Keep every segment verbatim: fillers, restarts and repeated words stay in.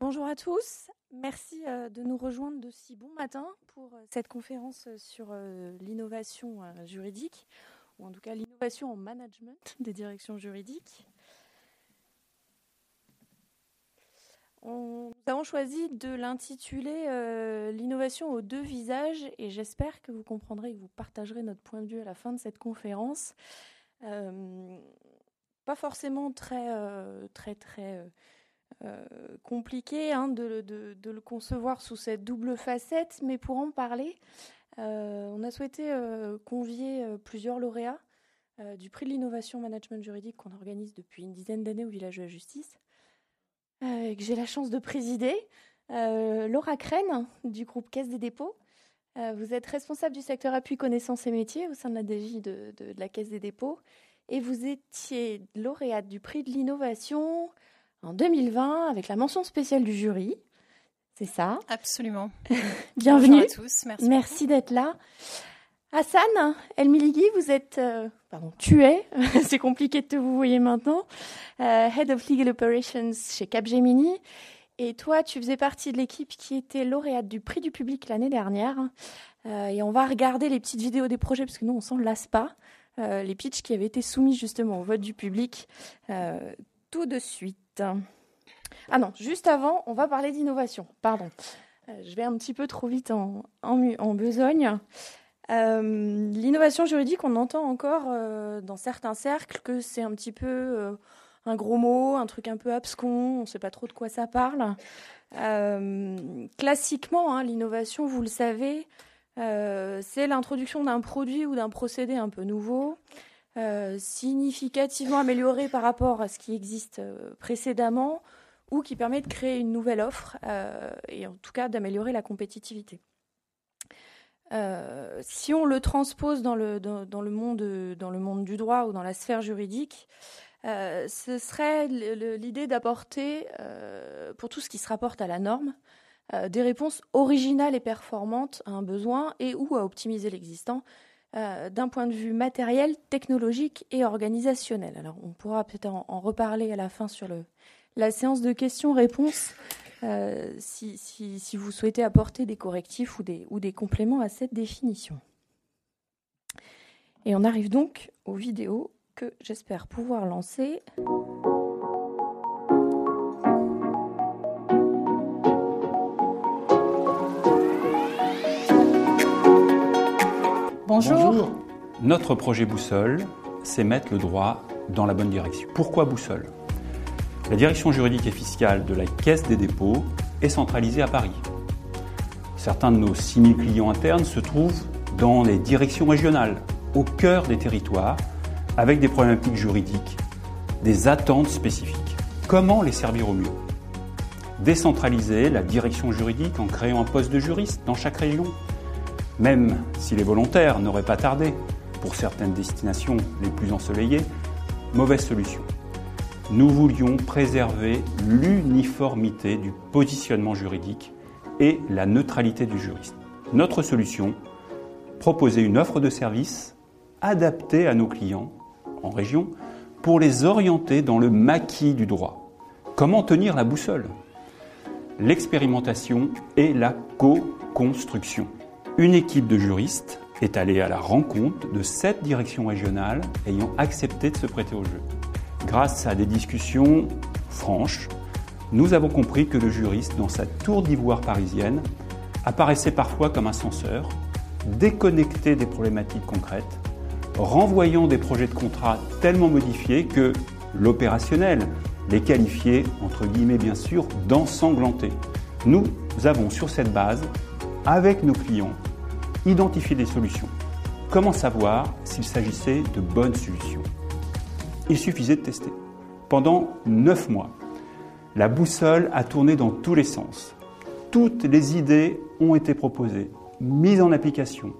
Bonjour à tous, merci de nous rejoindre de si bon matin pour cette conférence sur l'innovation juridique, ou en tout cas l'innovation en management des directions juridiques. On, nous avons choisi de l'intituler euh, « L'innovation aux deux visages » et j'espère que vous comprendrez et que vous partagerez notre point de vue à la fin de cette conférence. Euh, pas forcément très, euh, très, très euh, compliqué hein, de, de, de le concevoir sous cette double facette, mais pour en parler, euh, on a souhaité euh, convier euh, plusieurs lauréats euh, du prix de l'innovation management juridique qu'on organise depuis une dizaine d'années au Village de la Justice. Euh, que j'ai la chance de présider, euh, Laura Crenne du groupe Caisse des dépôts. Euh, vous êtes responsable du secteur appui, connaissances et métiers au sein de la D J de, de, de la Caisse des dépôts et vous étiez lauréate du prix de l'innovation en deux mille vingt avec la mention spéciale du jury. C'est ça? Absolument. Bienvenue. Bonjour à tous, merci. Merci d'être là. Hassan El Miligy, vous êtes, euh, pardon, tu es, c'est compliqué de te vous voyez maintenant, euh, Head of Legal Operations chez Capgemini. Et toi, tu faisais partie de l'équipe qui était lauréate du prix du public l'année dernière. Euh, et on va regarder les petites vidéos des projets, parce que nous, on s'en lasse pas. Euh, les pitchs qui avaient été soumis justement au vote du public euh, tout de suite. Ah non, juste avant, on va parler d'innovation. Pardon, euh, je vais un petit peu trop vite en, en, en besogne. Euh, l'innovation juridique, on entend encore euh, dans certains cercles que c'est un petit peu euh, un gros mot, un truc un peu abscon, on ne sait pas trop de quoi ça parle. Euh, classiquement, hein, l'innovation, vous le savez, euh, c'est l'introduction d'un produit ou d'un procédé un peu nouveau, euh, significativement amélioré par rapport à ce qui existe euh, précédemment ou qui permet de créer une nouvelle offre euh, et en tout cas d'améliorer la compétitivité. Euh, si on le transpose dans le, dans, dans, le monde, dans le monde du droit ou dans la sphère juridique, euh, ce serait l'idée d'apporter, euh, pour tout ce qui se rapporte à la norme, euh, des réponses originales et performantes à un besoin et ou à optimiser l'existant euh, d'un point de vue matériel, technologique et organisationnel. Alors, on pourra peut-être en, en reparler à la fin sur le, la séance de questions-réponses. Euh, si, si, si vous souhaitez apporter des correctifs ou des, ou des compléments à cette définition. Et on arrive donc aux vidéos que j'espère pouvoir lancer. Bonjour. Bonjour. Notre projet Boussole, c'est mettre le droit dans la bonne direction. Pourquoi Boussole ? La direction juridique et fiscale de la Caisse des dépôts est centralisée à Paris. Certains de nos six mille clients internes se trouvent dans les directions régionales, au cœur des territoires, avec des problématiques juridiques, des attentes spécifiques. Comment les servir au mieux ? Décentraliser la direction juridique en créant un poste de juriste dans chaque région. Même si les volontaires n'auraient pas tardé, pour certaines destinations les plus ensoleillées, mauvaise solution. Nous voulions préserver l'uniformité du positionnement juridique et la neutralité du juriste. Notre solution, proposer une offre de service adaptée à nos clients en région pour les orienter dans le maquis du droit. Comment tenir la boussole ? L'expérimentation et la co-construction. Une équipe de juristes est allée à la rencontre de sept directions régionales ayant accepté de se prêter au jeu. Grâce à des discussions franches, nous avons compris que le juriste, dans sa tour d'ivoire parisienne, apparaissait parfois comme un censeur, déconnecté des problématiques concrètes, renvoyant des projets de contrat tellement modifiés que l'opérationnel les qualifiait, entre guillemets bien sûr, d'ensanglantés. Nous avons sur cette base, avec nos clients, identifié des solutions. Comment savoir s'il s'agissait de bonnes solutions ? Il suffisait de tester. Pendant neuf mois, la boussole a tourné dans tous les sens. Toutes les idées ont été proposées, mises en application,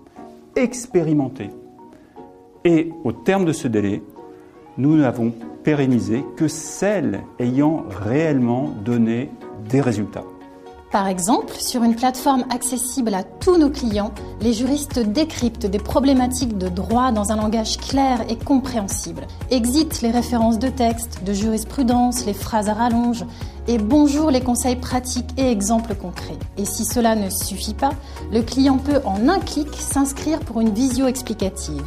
expérimentées. Et au terme de ce délai, nous n'avons pérennisé que celles ayant réellement donné des résultats. Par exemple, sur une plateforme accessible à tous nos clients, les juristes décryptent des problématiques de droit dans un langage clair et compréhensible. Exit les références de texte, de jurisprudence, les phrases à rallonge et bonjour les conseils pratiques et exemples concrets. Et si cela ne suffit pas, le client peut en un clic s'inscrire pour une visio explicative.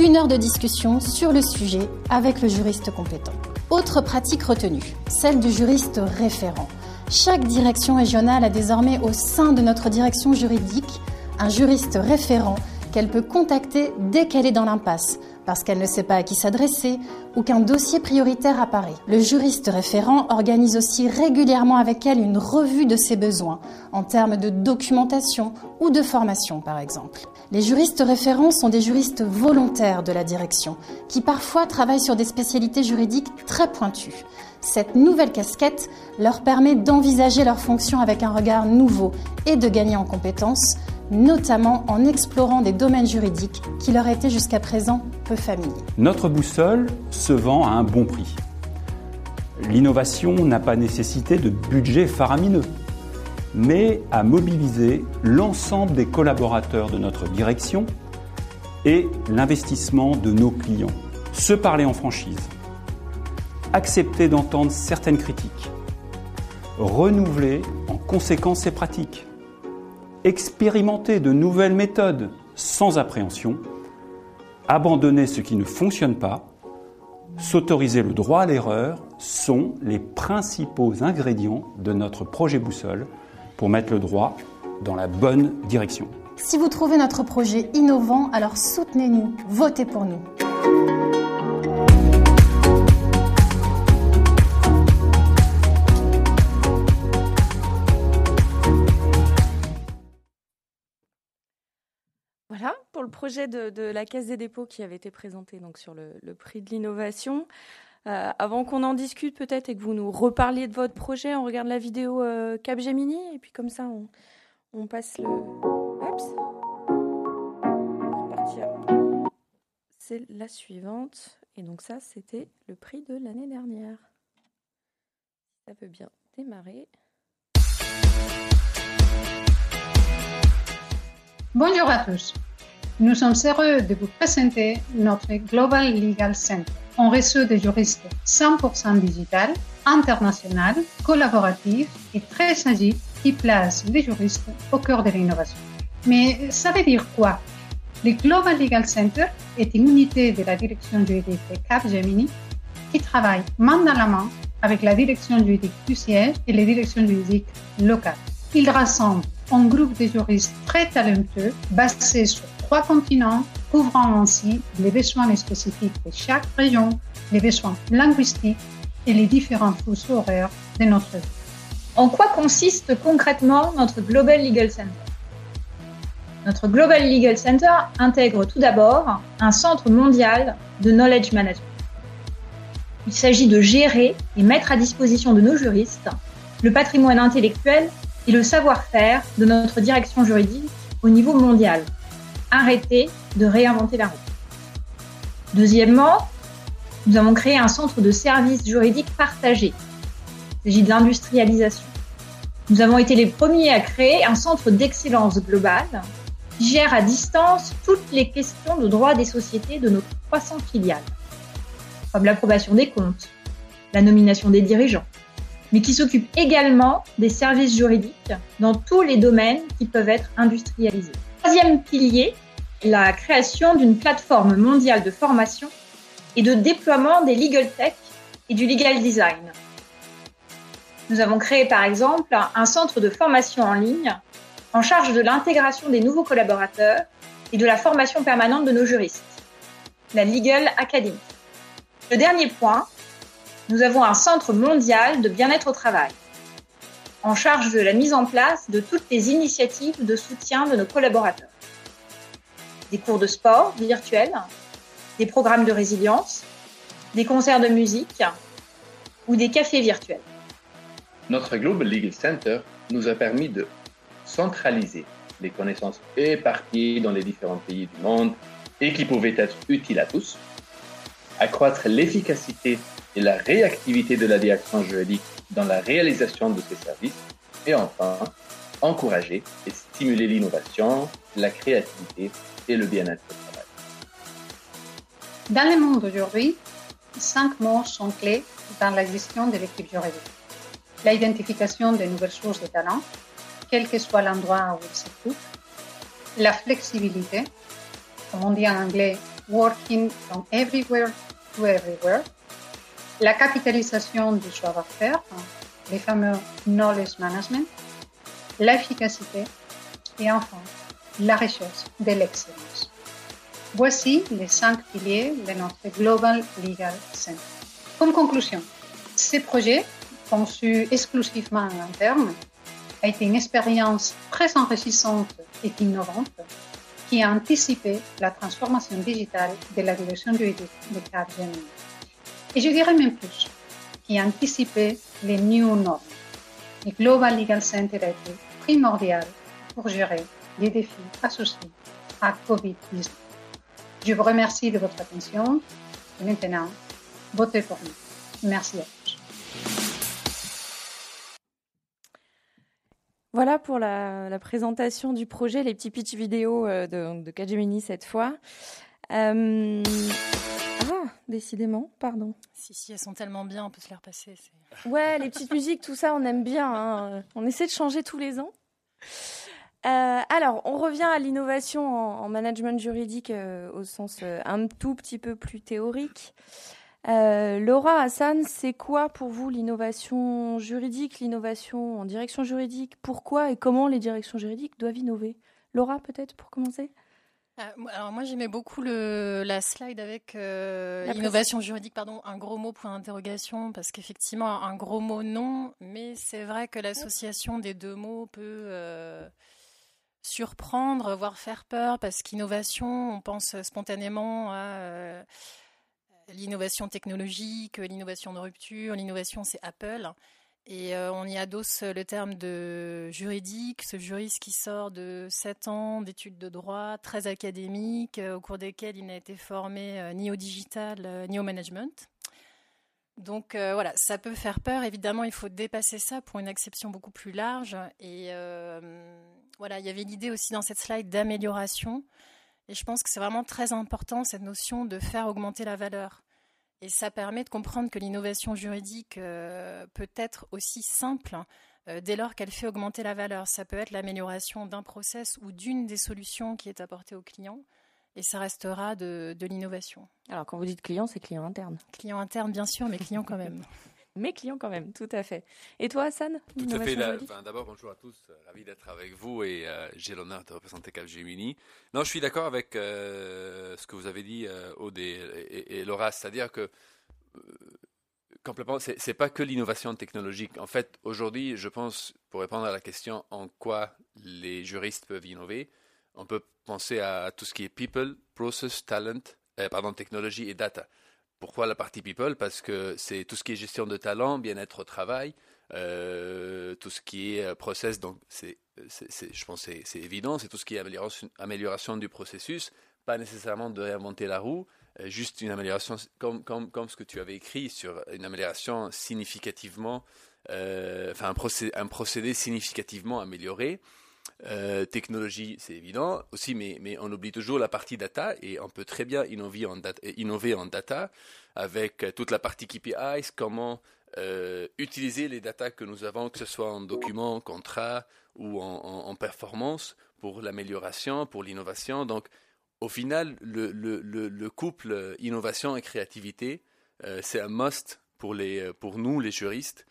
Une heure de discussion sur le sujet avec le juriste compétent. Autre pratique retenue, celle du juriste référent. Chaque direction régionale a désormais au sein de notre direction juridique un juriste référent qu'elle peut contacter dès qu'elle est dans l'impasse, parce qu'elle ne sait pas à qui s'adresser ou qu'un dossier prioritaire apparaît. Le juriste référent organise aussi régulièrement avec elle une revue de ses besoins, en termes de documentation ou de formation par exemple. Les juristes référents sont des juristes volontaires de la direction, qui parfois travaillent sur des spécialités juridiques très pointues. Cette nouvelle casquette leur permet d'envisager leurs fonctions avec un regard nouveau et de gagner en compétences, notamment en explorant des domaines juridiques qui leur étaient jusqu'à présent peu familiers. Notre boussole se vend à un bon prix. L'innovation n'a pas nécessité de budget faramineux, mais a mobilisé l'ensemble des collaborateurs de notre direction et l'investissement de nos clients. Se parler en franchise, accepter d'entendre certaines critiques, renouveler en conséquence ses pratiques, expérimenter de nouvelles méthodes sans appréhension, abandonner ce qui ne fonctionne pas, s'autoriser le droit à l'erreur sont les principaux ingrédients de notre projet Boussole pour mettre le droit dans la bonne direction. Si vous trouvez notre projet innovant, alors soutenez-nous, votez pour nous. Voilà pour le projet de, de la Caisse des dépôts qui avait été présenté donc sur le, le prix de l'innovation. Euh, avant qu'on en discute peut-être et que vous nous reparliez de votre projet, on regarde la vidéo euh, Capgemini et puis comme ça on, on passe le... Oups. C'est la suivante. Et donc ça c'était le prix de l'année dernière. Ça peut bien démarrer. Bonjour à tous. Nous sommes heureux de vous présenter notre Global Legal Center, un réseau de juristes cent pour cent digital, international, collaboratif et très agile qui place les juristes au cœur de l'innovation. Mais ça veut dire quoi? Le Global Legal Center est une unité de la direction juridique de Capgemini qui travaille main dans la main avec la direction juridique du siège et les directions juridiques locales. Il rassemble un groupe de juristes très talentueux basé sur trois continents, couvrant ainsi les besoins spécifiques de chaque région, les besoins linguistiques et les différents fuseaux horaires de notre vie. En quoi consiste concrètement notre Global Legal Center? Notre Global Legal Center intègre tout d'abord un centre mondial de knowledge management. Il s'agit de gérer et mettre à disposition de nos juristes le patrimoine intellectuel et le savoir-faire de notre direction juridique au niveau mondial. Arrêtez de réinventer la roue. Deuxièmement, nous avons créé un centre de services juridiques partagés. Il s'agit de l'industrialisation. Nous avons été les premiers à créer un centre d'excellence globale qui gère à distance toutes les questions de droit des sociétés de nos trois cents filiales, comme l'approbation des comptes, la nomination des dirigeants, mais qui s'occupe également des services juridiques dans tous les domaines qui peuvent être industrialisés. Troisième pilier, la création d'une plateforme mondiale de formation et de déploiement des legal tech et du legal design. Nous avons créé par exemple un centre de formation en ligne en charge de l'intégration des nouveaux collaborateurs et de la formation permanente de nos juristes, la Legal Academy. Le dernier point, nous avons un centre mondial de bien-être au travail, en charge de la mise en place de toutes les initiatives de soutien de nos collaborateurs. Des cours de sport virtuels, des programmes de résilience, des concerts de musique ou des cafés virtuels. Notre Global Legal Center nous a permis de centraliser les connaissances éparpillées dans les différents pays du monde et qui pouvaient être utiles à tous, accroître l'efficacité et la réactivité de la direction juridique dans la réalisation de ses services Et enfin, encourager et stimuler l'innovation, la créativité et le bien-être au travail. Dans le monde d'aujourd'hui, cinq mots sont clés dans la gestion de l'équipe juridique. L'identification de nouvelles sources de talents, quel que soit l'endroit où ils se trouvent, la flexibilité, comme on dit en anglais, working from everywhere to everywhere, la capitalisation du savoir-faire, les fameux knowledge management, l'efficacité et enfin la recherche de l'excellence. Voici les cinq piliers de notre Global Legal Center. Comme conclusion, ces projets, conçus exclusivement en interne, a été une expérience très enrichissante et innovante qui a anticipé la transformation digitale de la direction juridique de Capgemini. Et je dirais même plus, qui a anticipé les new norms. Le Global Legal Center a été primordial pour gérer les défis associés à covid dix-neuf. Je vous remercie de votre attention et maintenant, votez pour nous. Merci à tous. Voilà pour la, la présentation du projet, les petits pitchs vidéo de, de Capgemini cette fois. Euh... Ah, décidément, pardon. Si, si, elles sont tellement bien, on peut se les repasser. C'est... Ouais, les petites musiques, tout ça, on aime bien. Hein. On essaie de changer tous les ans. Euh, alors, on revient à l'innovation en, en management juridique euh, au sens euh, un tout petit peu plus théorique. Euh, Laura, Hassan, c'est quoi pour vous l'innovation juridique, l'innovation en direction juridique ? Pourquoi et comment les directions juridiques doivent innover ? Laura, peut-être, pour commencer ? Alors moi j'aimais beaucoup le, la slide avec euh, l'innovation juridique, pardon, un gros mot point d'interrogation, parce qu'effectivement un gros mot non, mais c'est vrai que l'association des deux mots peut euh, surprendre, voire faire peur, parce qu'innovation, on pense spontanément à euh, l'innovation technologique, l'innovation de rupture, l'innovation c'est Apple. Et euh, on y adosse le terme de juridique, ce juriste qui sort de sept ans d'études de droit, très académique, euh, au cours desquels il n'a été formé euh, ni au digital, euh, ni au management. Donc euh, voilà, ça peut faire peur. Évidemment, il faut dépasser ça pour une acception beaucoup plus large. Et euh, voilà, il y avait l'idée aussi dans cette slide d'amélioration. Et je pense que c'est vraiment très important, cette notion de faire augmenter la valeur. Et ça permet de comprendre que l'innovation juridique euh, peut être aussi simple euh, dès lors qu'elle fait augmenter la valeur. Ça peut être l'amélioration d'un process ou d'une des solutions qui est apportée au client et ça restera de, de l'innovation. Alors quand vous dites client, c'est client interne. Client interne bien sûr, mais client quand même. Mes clients quand même, tout à fait. Et toi, Hassan ? Tout à fait. La, ben, d'abord, bonjour à tous. Ravi d'être avec vous et euh, j'ai l'honneur de représenter Capgemini. Non, je suis d'accord avec euh, ce que vous avez dit, euh, Aude et, et, et Laura, c'est-à-dire que euh, complètement, c'est, c'est pas que l'innovation technologique. En fait, aujourd'hui, je pense, pour répondre à la question en quoi les juristes peuvent innover, on peut penser à tout ce qui est people, process, talent, euh, pardon, technologie et data. Pourquoi la partie people ? Parce que c'est tout ce qui est gestion de talent, bien-être au travail, euh, tout ce qui est process, donc c'est, c'est, c'est, je pense que c'est, c'est évident, c'est tout ce qui est amélioration, amélioration du processus, pas nécessairement de réinventer la roue, euh, juste une amélioration, comme, comme, comme ce que tu avais écrit, sur une amélioration significativement, euh, enfin un procédé, un procédé significativement amélioré. Euh, technologie, c'est évident aussi, mais, mais on oublie toujours la partie data et on peut très bien innover en data, innover en data avec toute la partie K P Is, comment euh, utiliser les data que nous avons, que ce soit en document, contrat ou en, en, en performance pour l'amélioration, pour l'innovation. Donc, au final, le, le, le, le couple innovation et créativité, euh, c'est un must pour, les, pour nous, les juristes.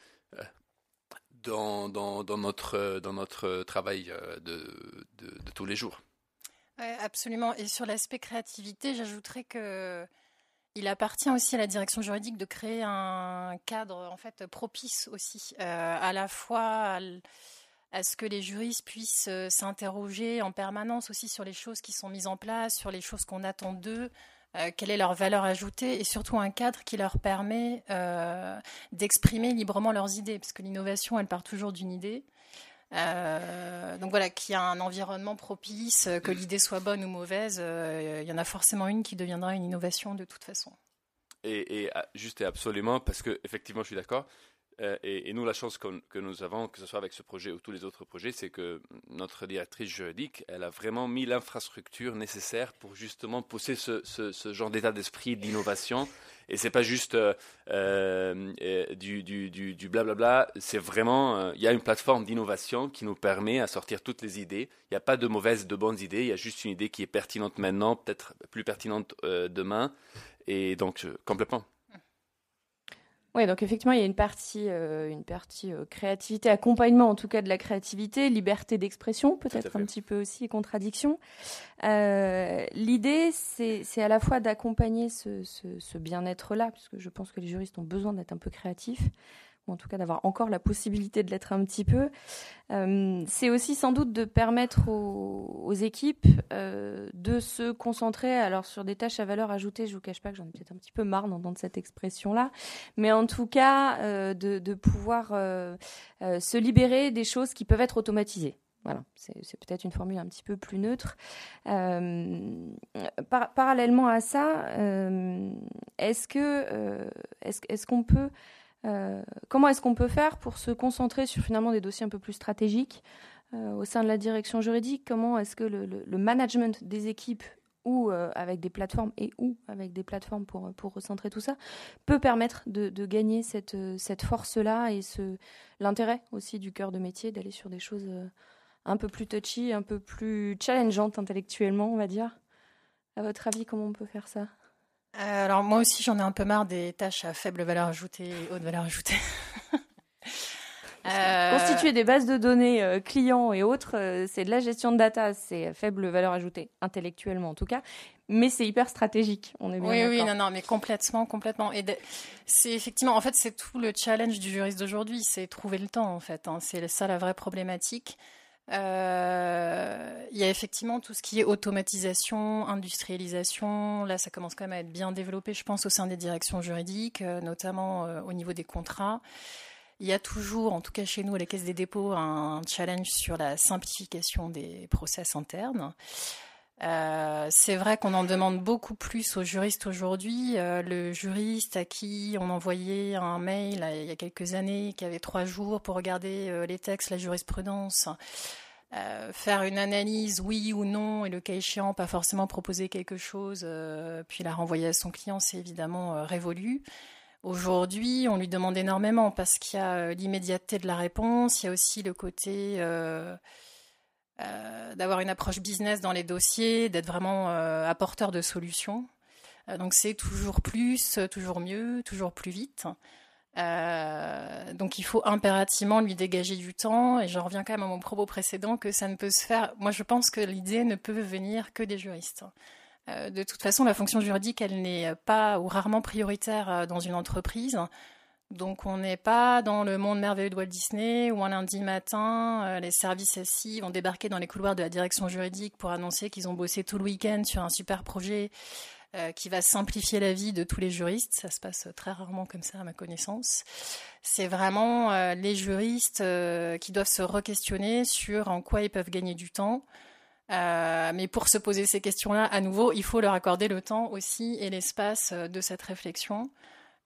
Dans, dans, dans, notre, dans notre travail de, de, de tous les jours. Oui, absolument. Et sur l'aspect créativité, j'ajouterais qu'il appartient aussi à la direction juridique de créer un cadre en fait, propice aussi, euh, à la fois à, à ce que les juristes puissent s'interroger en permanence aussi sur les choses qui sont mises en place, sur les choses qu'on attend d'eux, Euh, quelle est leur valeur ajoutée et surtout un cadre qui leur permet euh, d'exprimer librement leurs idées, parce que l'innovation, elle part toujours d'une idée. Euh, donc voilà, qu'il y a un environnement propice, que l'idée soit bonne ou mauvaise, euh, il y en a forcément une qui deviendra une innovation de toute façon. Et, et juste et absolument, parce que effectivement, je suis d'accord, Euh, et, et nous, la chance qu'on, que nous avons, que ce soit avec ce projet ou tous les autres projets, c'est que notre directrice juridique, elle a vraiment mis l'infrastructure nécessaire pour justement pousser ce, ce, ce genre d'état d'esprit d'innovation. Et c'est pas juste euh, euh, du, du, du, du blablabla, c'est vraiment... Il euh, y a une plateforme d'innovation qui nous permet à sortir toutes les idées. Il n'y a pas de mauvaises, de bonnes idées, il y a juste une idée qui est pertinente maintenant, peut-être plus pertinente euh, demain. Et donc, euh, complètement. Oui, donc effectivement, il y a une partie, euh, une partie euh, créativité, accompagnement en tout cas de la créativité, liberté d'expression, peut-être un petit peu aussi, et contradiction. Euh, l'idée, c'est, c'est à la fois d'accompagner ce, ce, ce bien-être-là, puisque je pense que les juristes ont besoin d'être un peu créatifs, ou en tout cas d'avoir encore la possibilité de l'être un petit peu. Euh, c'est aussi sans doute de permettre aux, aux équipes euh, de se concentrer alors sur des tâches à valeur ajoutée. Je vous cache pas que j'en ai peut-être un petit peu marre d'entendre cette expression-là, mais en tout cas euh, de, de pouvoir euh, euh, se libérer des choses qui peuvent être automatisées. Voilà, c'est, c'est peut-être une formule un petit peu plus neutre. Euh, par, parallèlement à ça, euh, est-ce que euh, est-ce, est-ce qu'on peut Euh, comment est-ce qu'on peut faire pour se concentrer sur finalement des dossiers un peu plus stratégiques euh, au sein de la direction juridique? Comment est-ce que le, le, le management des équipes ou euh, avec des plateformes et ou avec des plateformes pour, pour recentrer tout ça peut permettre de, de gagner cette, cette force-là et ce, l'intérêt aussi du cœur de métier d'aller sur des choses un peu plus touchy, un peu plus challengeantes intellectuellement, on va dire? À votre avis, comment on peut faire ça? Alors moi aussi, j'en ai un peu marre des tâches à faible valeur ajoutée et haute valeur ajoutée. euh... Constituer des bases de données euh, clients et autres, euh, c'est de la gestion de data, c'est faible valeur ajoutée, intellectuellement en tout cas, mais c'est hyper stratégique. On est bien oui, d'accord. oui, non, non, mais complètement, complètement. Et de... c'est effectivement, en fait, c'est tout le challenge du juriste d'aujourd'hui, c'est trouver le temps en fait, hein. C'est ça la vraie problématique. Euh, il y a effectivement tout ce qui est automatisation, industrialisation. Là, ça commence quand même à être bien développé, je pense, au sein des directions juridiques, notamment euh, au niveau des contrats. Il y a toujours, en tout cas chez nous, à la Caisse des dépôts, un challenge sur la simplification des process internes. Euh, c'est vrai qu'on en demande beaucoup plus aux juristes aujourd'hui. Euh, le juriste à qui on envoyait un mail là, il y a quelques années, qui avait trois jours pour regarder euh, les textes, la jurisprudence, euh, faire une analyse oui ou non, et le cas échéant, pas forcément proposer quelque chose, euh, puis la renvoyer à son client, c'est évidemment euh, révolu. Aujourd'hui, on lui demande énormément parce qu'il y a euh, l'immédiateté de la réponse, il y a aussi le côté... Euh, Euh, d'avoir une approche business dans les dossiers, d'être vraiment euh, apporteur de solutions. Euh, donc c'est toujours plus, toujours mieux, toujours plus vite. Euh, donc il faut impérativement lui dégager du temps. Et je reviens quand même à mon propos précédent que ça ne peut se faire... Moi, je pense que l'idée ne peut venir que des juristes. Euh, de toute façon, la fonction juridique, elle n'est pas ou rarement prioritaire dans une entreprise. Donc, on n'est pas dans le monde merveilleux de Walt Disney où un lundi matin, euh, les services assis vont débarquer dans les couloirs de la direction juridique pour annoncer qu'ils ont bossé tout le week-end sur un super projet euh, qui va simplifier la vie de tous les juristes. Ça se passe très rarement comme ça, à ma connaissance. C'est vraiment euh, les juristes euh, qui doivent se re-questionner sur en quoi ils peuvent gagner du temps. Euh, mais pour se poser ces questions-là, à nouveau, il faut leur accorder le temps aussi et l'espace de cette réflexion.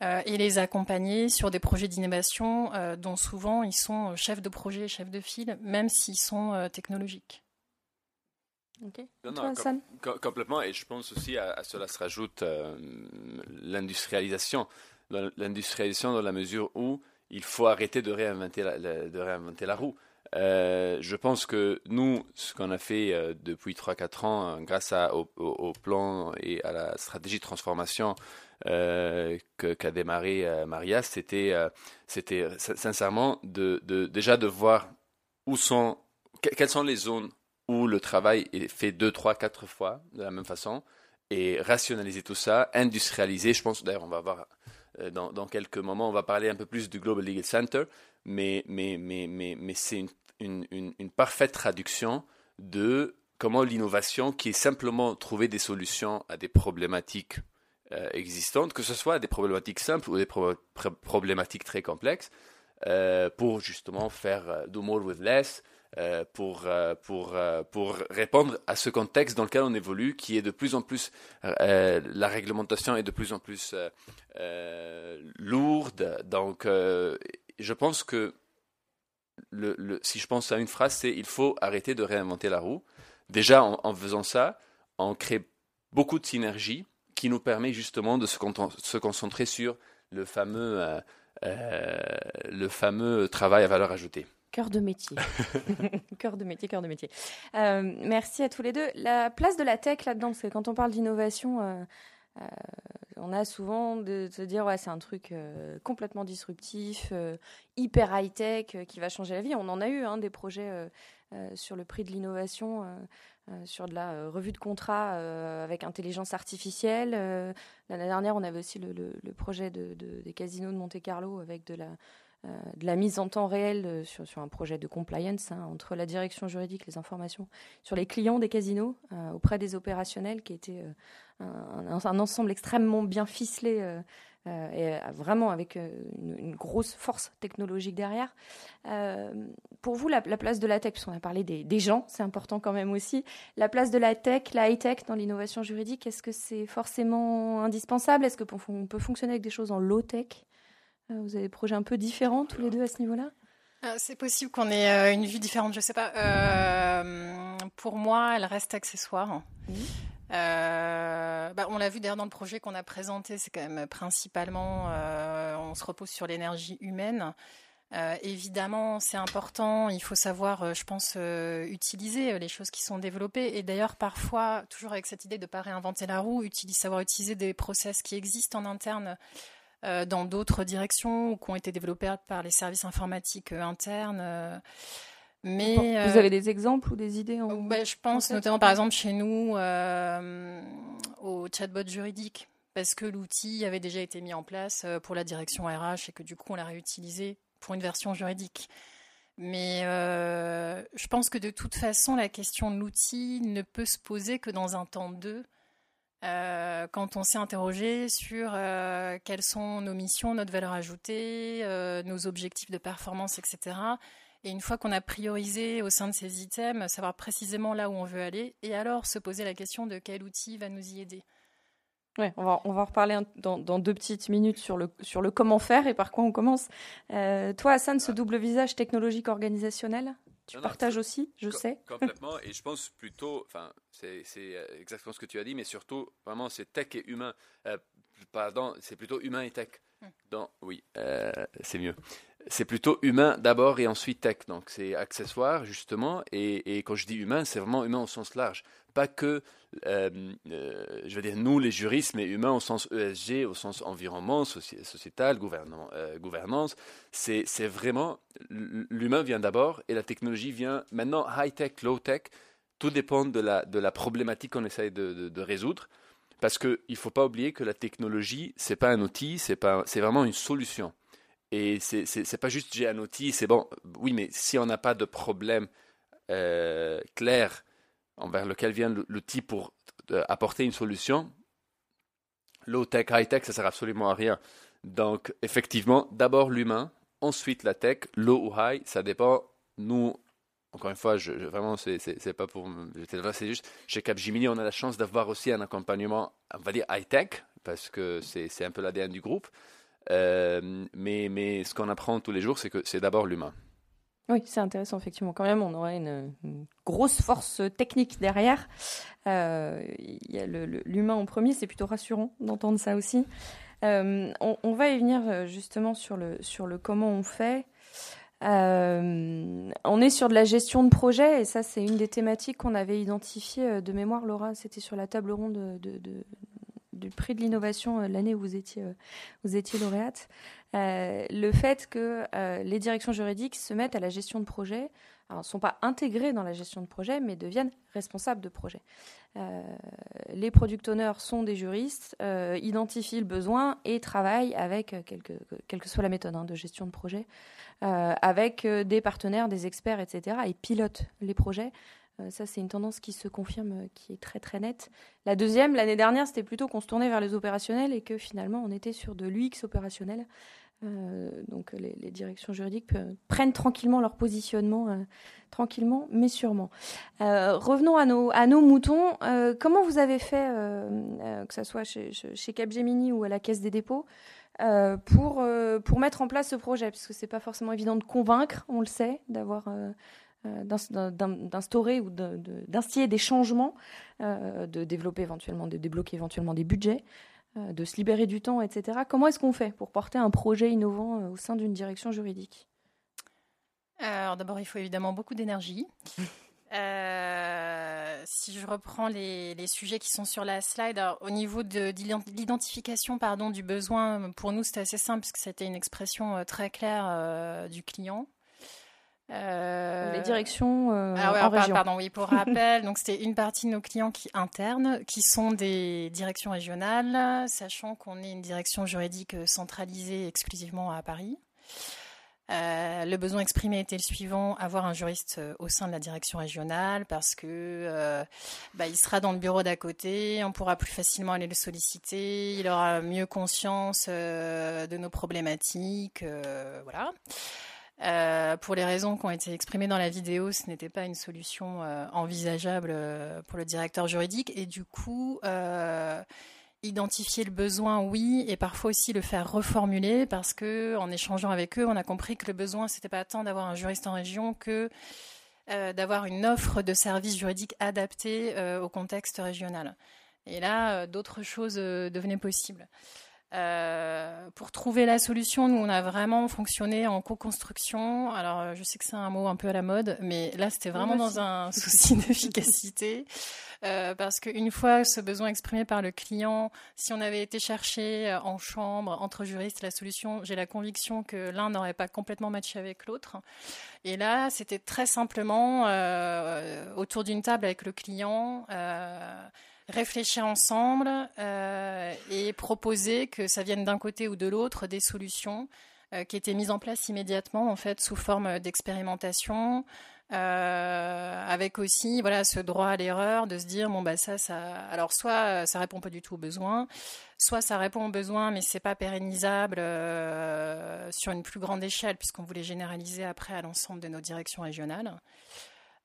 Euh, et les accompagner sur des projets d'innovation euh, dont souvent ils sont chefs de projet, chefs de file, même s'ils sont euh, technologiques. Ok. Non, non, Toi, com- com- complètement. Et je pense aussi à, à cela se rajoute euh, l'industrialisation. L'industrialisation dans la mesure où il faut arrêter de réinventer la, la, de réinventer la roue. Euh, je pense que nous, ce qu'on a fait euh, depuis trois quatre ans, euh, grâce à, au, au plan et à la stratégie de transformation euh, que, qu'a démarré euh, Maria, c'était, euh, c'était sincèrement de, de, déjà de voir où sont, que, quelles sont les zones où le travail est fait deux, trois, quatre fois de la même façon et rationaliser tout ça, industrialiser. Je pense d'ailleurs on va voir euh, dans, dans quelques moments, on va parler un peu plus du Global Legal Center, mais, mais, mais, mais, mais c'est une Une, une, une parfaite traduction de comment l'innovation, qui est simplement trouver des solutions à des problématiques euh, existantes, que ce soit des problématiques simples ou des pro- pr- problématiques très complexes, euh, pour justement faire euh, do more with less, euh, pour, euh, pour, euh, pour répondre à ce contexte dans lequel on évolue, qui est de plus en plus, euh, la réglementation est de plus en plus euh, euh, lourde, donc euh, je pense que le, le, si je pense à une phrase, c'est il faut arrêter de réinventer la roue. Déjà, en, en faisant ça, on crée beaucoup de synergies qui nous permet justement de se, content, se concentrer sur le fameux, euh, euh, le fameux travail à valeur ajoutée. Cœur de métier. Cœur de métier, cœur de métier. Euh, merci à tous les deux. La place de la tech là-dedans, parce que quand on parle d'innovation, euh, euh, on a souvent de se dire ouais, c'est un truc euh, complètement disruptif, euh, hyper high-tech, euh, qui va changer la vie. On en a eu hein, des projets euh, euh, sur le prix de l'innovation, euh, euh, sur de la euh, revue de contrat euh, avec intelligence artificielle. Euh, l'année dernière, on avait aussi le, le, le projet de, de, des casinos de Monte-Carlo avec de la... Euh, de la mise en temps réel euh, sur, sur un projet de compliance hein, entre la direction juridique, les informations sur les clients des casinos euh, auprès des opérationnels, qui était euh, un, un ensemble extrêmement bien ficelé euh, euh, et euh, vraiment avec euh, une, une grosse force technologique derrière. Euh, pour vous, la, la place de la tech, puisqu'on a parlé des, des gens, c'est important quand même aussi, la place de la tech, la high-tech dans l'innovation juridique, est-ce que c'est forcément indispensable? Est-ce qu'on peut fonctionner avec des choses en low-tech? Vous avez des projets un peu différents tous les deux à ce niveau-là ? C'est possible qu'on ait euh, une vue différente, je ne sais pas. Euh, pour moi, elle reste accessoire. Mmh. Euh, bah, on l'a vu d'ailleurs dans le projet qu'on a présenté, c'est quand même principalement, euh, on se repose sur l'énergie humaine. Euh, évidemment, c'est important, il faut savoir, euh, je pense, euh, utiliser les choses qui sont développées. Et d'ailleurs, parfois, toujours avec cette idée de ne pas réinventer la roue, utilise, savoir utiliser des process qui existent en interne dans d'autres directions ou qui ont été développées par les services informatiques internes. Mais, vous euh, avez des exemples ou des idées en... bah, je pense en fait, notamment par exemple chez nous euh, au chatbot juridique, parce que l'outil avait déjà été mis en place pour la direction R H et que du coup on l'a réutilisé pour une version juridique. Mais euh, je pense que de toute façon la question de l'outil ne peut se poser que dans un temps deux. Euh, quand on s'est interrogé sur euh, quelles sont nos missions, notre valeur ajoutée, euh, nos objectifs de performance, et cetera. Et une fois qu'on a priorisé au sein de ces items, savoir précisément là où on veut aller, et alors se poser la question de quel outil va nous y aider. Ouais, on va, on va en reparler un, dans, dans deux petites minutes sur le, sur le comment faire et par quoi on commence. Euh, toi, Hassan, ce double visage technologique organisationnel, tu non, partages non, aussi, je com- sais. Complètement, et je pense plutôt, enfin, c'est, c'est exactement ce que tu as dit, mais surtout, vraiment, c'est tech et humain. Euh, pardon, c'est plutôt humain et tech. Donc, oui, euh, c'est mieux. C'est plutôt humain d'abord et ensuite tech. Donc, c'est accessoire, justement. Et, et quand je dis humain, c'est vraiment humain au sens large. Pas que, euh, euh, je veux dire, nous, les juristes, mais humain au sens E S G, au sens environnement, soci- sociétal, gouvernement, euh, gouvernance. C'est, c'est vraiment, l'humain vient d'abord et la technologie vient maintenant high-tech, low-tech. Tout dépend de la, de la problématique qu'on essaye de, de, de résoudre. Parce qu'il ne faut pas oublier que la technologie, ce n'est pas un outil, c'est, pas, c'est vraiment une solution. Et c'est, c'est, c'est pas juste j'ai un outil, c'est bon. Oui, mais si on n'a pas de problème euh, clair envers lequel vient l'outil pour euh, apporter une solution, low-tech, high-tech, ça ne sert absolument à rien. Donc, effectivement, d'abord l'humain, ensuite la tech, low ou high, ça dépend. Nous, encore une fois, je, je, vraiment, c'est, c'est, c'est pas pour... C'est juste, chez Capgemini, on a la chance d'avoir aussi un accompagnement, on va dire high-tech, parce que c'est, c'est un peu l'A D N du groupe. Euh, mais, mais ce qu'on apprend tous les jours, c'est que c'est d'abord l'humain. Oui, c'est intéressant, effectivement. Quand même, on aurait une, une grosse force technique derrière. Euh, y a le, le, l'humain en premier, c'est plutôt rassurant d'entendre ça aussi. Euh, on, on va y venir justement sur le, sur le comment on fait. Euh, on est sur de la gestion de projet et ça, c'est une des thématiques qu'on avait identifiées de mémoire, Laura. C'était sur la table ronde de... de du prix de l'innovation l'année où vous étiez, vous étiez lauréate, euh, le fait que euh, les directions juridiques se mettent à la gestion de projet, alors ne sont pas intégrées dans la gestion de projet, mais deviennent responsables de projet. Euh, les product owners sont des juristes, euh, identifient le besoin et travaillent avec, euh, quelle que, quelle que soit la méthode hein, de gestion de projet, euh, avec euh, des partenaires, des experts, et cetera, et pilotent les projets. Ça, c'est une tendance qui se confirme, qui est très, très nette. La deuxième, l'année dernière, c'était plutôt qu'on se tournait vers les opérationnels et que finalement, on était sur de l'U X opérationnel. Euh, donc, les, les directions juridiques pe- prennent tranquillement leur positionnement, euh, tranquillement, mais sûrement. Euh, revenons à nos, à nos moutons. Euh, comment vous avez fait, euh, euh, que ce soit chez, chez Capgemini ou à la Caisse des dépôts, euh, pour, euh, pour mettre en place ce projet, parce que ce n'est pas forcément évident de convaincre, on le sait, d'avoir... Euh, d'instaurer ou de, de, d'instiller des changements, euh, de développer éventuellement, de débloquer éventuellement des budgets, euh, de se libérer du temps, et cetera. Comment est-ce qu'on fait pour porter un projet innovant euh, au sein d'une direction juridique ? Alors d'abord, il faut évidemment beaucoup d'énergie. Euh, si je reprends les, les sujets qui sont sur la slide, alors, au niveau de, de l'identification pardon, du besoin, pour nous c'était assez simple parce que c'était une expression très claire euh, du client. Euh... Les directions euh, ah ouais, en par- région. Pardon, oui, pour rappel, donc c'était une partie de nos clients qui internes, qui sont des directions régionales, sachant qu'on est une direction juridique centralisée exclusivement à Paris. Euh, le besoin exprimé était le suivant, avoir un juriste au sein de la direction régionale parce que euh, bah, il sera dans le bureau d'à côté, on pourra plus facilement aller le solliciter, il aura mieux conscience euh, de nos problématiques, euh, voilà. Euh, pour les raisons qui ont été exprimées dans la vidéo, ce n'était pas une solution euh, envisageable euh, pour le directeur juridique. Et du coup, euh, identifier le besoin, oui, et parfois aussi le faire reformuler parce qu'en échangeant avec eux, on a compris que le besoin, ce n'était pas tant d'avoir un juriste en région que euh, d'avoir une offre de services juridiques adaptée euh, au contexte régional. Et là, euh, d'autres choses euh, devenaient possibles. Euh, pour trouver la solution, nous on a vraiment fonctionné en co-construction. Alors je sais que c'est un mot un peu à la mode, mais là c'était vraiment dans un souci d'efficacité euh, parce qu'une fois ce besoin exprimé par le client, si on avait été chercher en chambre entre juristes la solution, j'ai la conviction que l'un n'aurait pas complètement matché avec l'autre. Et là c'était très simplement euh, autour d'une table avec le client, euh, réfléchir ensemble euh, et proposer que ça vienne d'un côté ou de l'autre des solutions euh, qui étaient mises en place immédiatement en fait sous forme d'expérimentation euh, avec aussi voilà ce droit à l'erreur de se dire bon bah ça ça alors soit ça répond pas du tout aux besoins, soit ça répond aux besoins mais c'est pas pérennisable euh, sur une plus grande échelle puisqu'on voulait généraliser après à l'ensemble de nos directions régionales.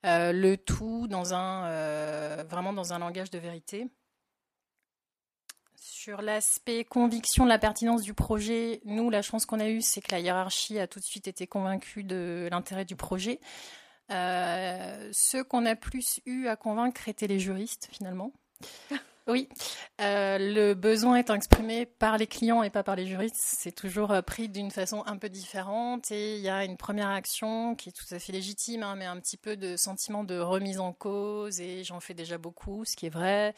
Euh, le tout dans un, euh, vraiment dans un langage de vérité. Sur l'aspect conviction de la pertinence du projet, nous, la chance qu'on a eue, c'est que la hiérarchie a tout de suite été convaincue de l'intérêt du projet. Euh, ceux qu'on a plus eu à convaincre étaient les juristes, finalement. Oui, euh, le besoin étant exprimé par les clients et pas par les juristes, c'est toujours pris d'une façon un peu différente et il y a une première action qui est tout à fait légitime, hein, mais un petit peu de sentiment de remise en cause et j'en fais déjà beaucoup, ce qui est vrai.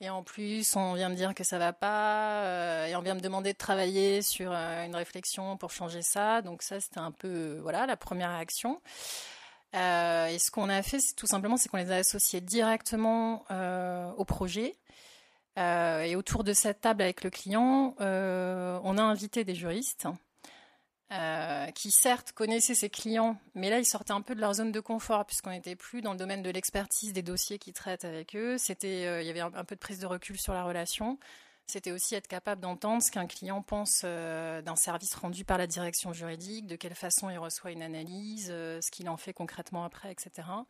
Et en plus, on vient me dire que ça va pas euh, et on vient me demander de travailler sur euh, une réflexion pour changer ça. Donc ça, c'était un peu voilà la première action. Euh, et ce qu'on a fait, c'est, tout simplement, c'est qu'on les a associés directement euh, au projet. Euh, et autour de cette table avec le client, euh, on a invité des juristes euh, qui certes connaissaient ses clients, mais là ils sortaient un peu de leur zone de confort puisqu'on n'était plus dans le domaine de l'expertise des dossiers qu'ils traitent avec eux. C'était, euh, il y avait un, un peu de prise de recul sur la relation. C'était aussi être capable d'entendre ce qu'un client pense euh, d'un service rendu par la direction juridique, de quelle façon il reçoit une analyse, euh, ce qu'il en fait concrètement après, et cetera.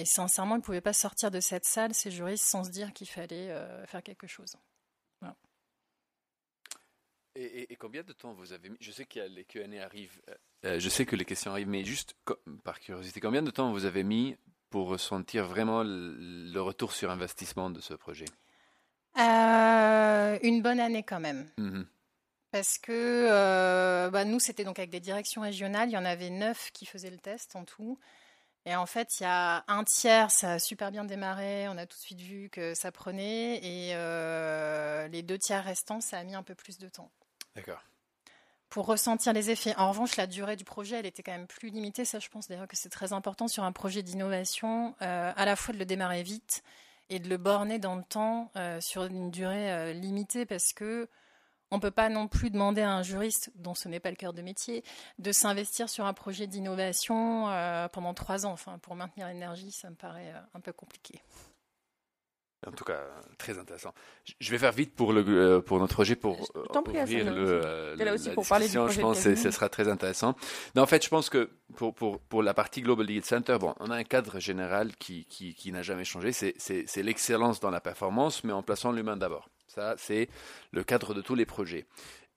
Et sincèrement, ils ne pouvaient pas sortir de cette salle, ces juristes, sans se dire qu'il fallait euh, faire quelque chose. Voilà. Et, et, et combien de temps vous avez mis ? Je sais que les Q and A arrivent, euh, je sais que les questions arrivent, mais juste co- par curiosité, combien de temps vous avez mis pour ressentir vraiment le, le retour sur investissement de ce projet ? euh, Une bonne année quand même. Mmh. Parce que euh, bah, nous, c'était donc avec des directions régionales, il y en avait neuf qui faisaient le test en tout. Et en fait, il y a un tiers, ça a super bien démarré, on a tout de suite vu que ça prenait, et euh, les deux tiers restants, ça a mis un peu plus de temps. D'accord. Pour ressentir les effets. En revanche, la durée du projet, elle était quand même plus limitée. Ça, je pense d'ailleurs que c'est très important sur un projet d'innovation, euh, à la fois de le démarrer vite et de le borner dans le temps euh, sur une durée euh, limitée, parce que on ne peut pas non plus demander à un juriste, dont ce n'est pas le cœur de métier, de s'investir sur un projet d'innovation euh, pendant trois ans. Enfin, pour maintenir l'énergie, ça me paraît euh, un peu compliqué. En tout cas, très intéressant. Je vais faire vite pour, le, euh, pour notre projet, pour euh, ouvrir prie, le, euh, la aussi pour discussion. Je pense que ce sera très intéressant. Non, en fait, je pense que pour, pour, pour la partie Global Legal Center, bon, on a un cadre général qui, qui, qui n'a jamais changé. C'est, c'est, c'est l'excellence dans la performance, mais en plaçant l'humain d'abord. Ça, c'est le cadre de tous les projets.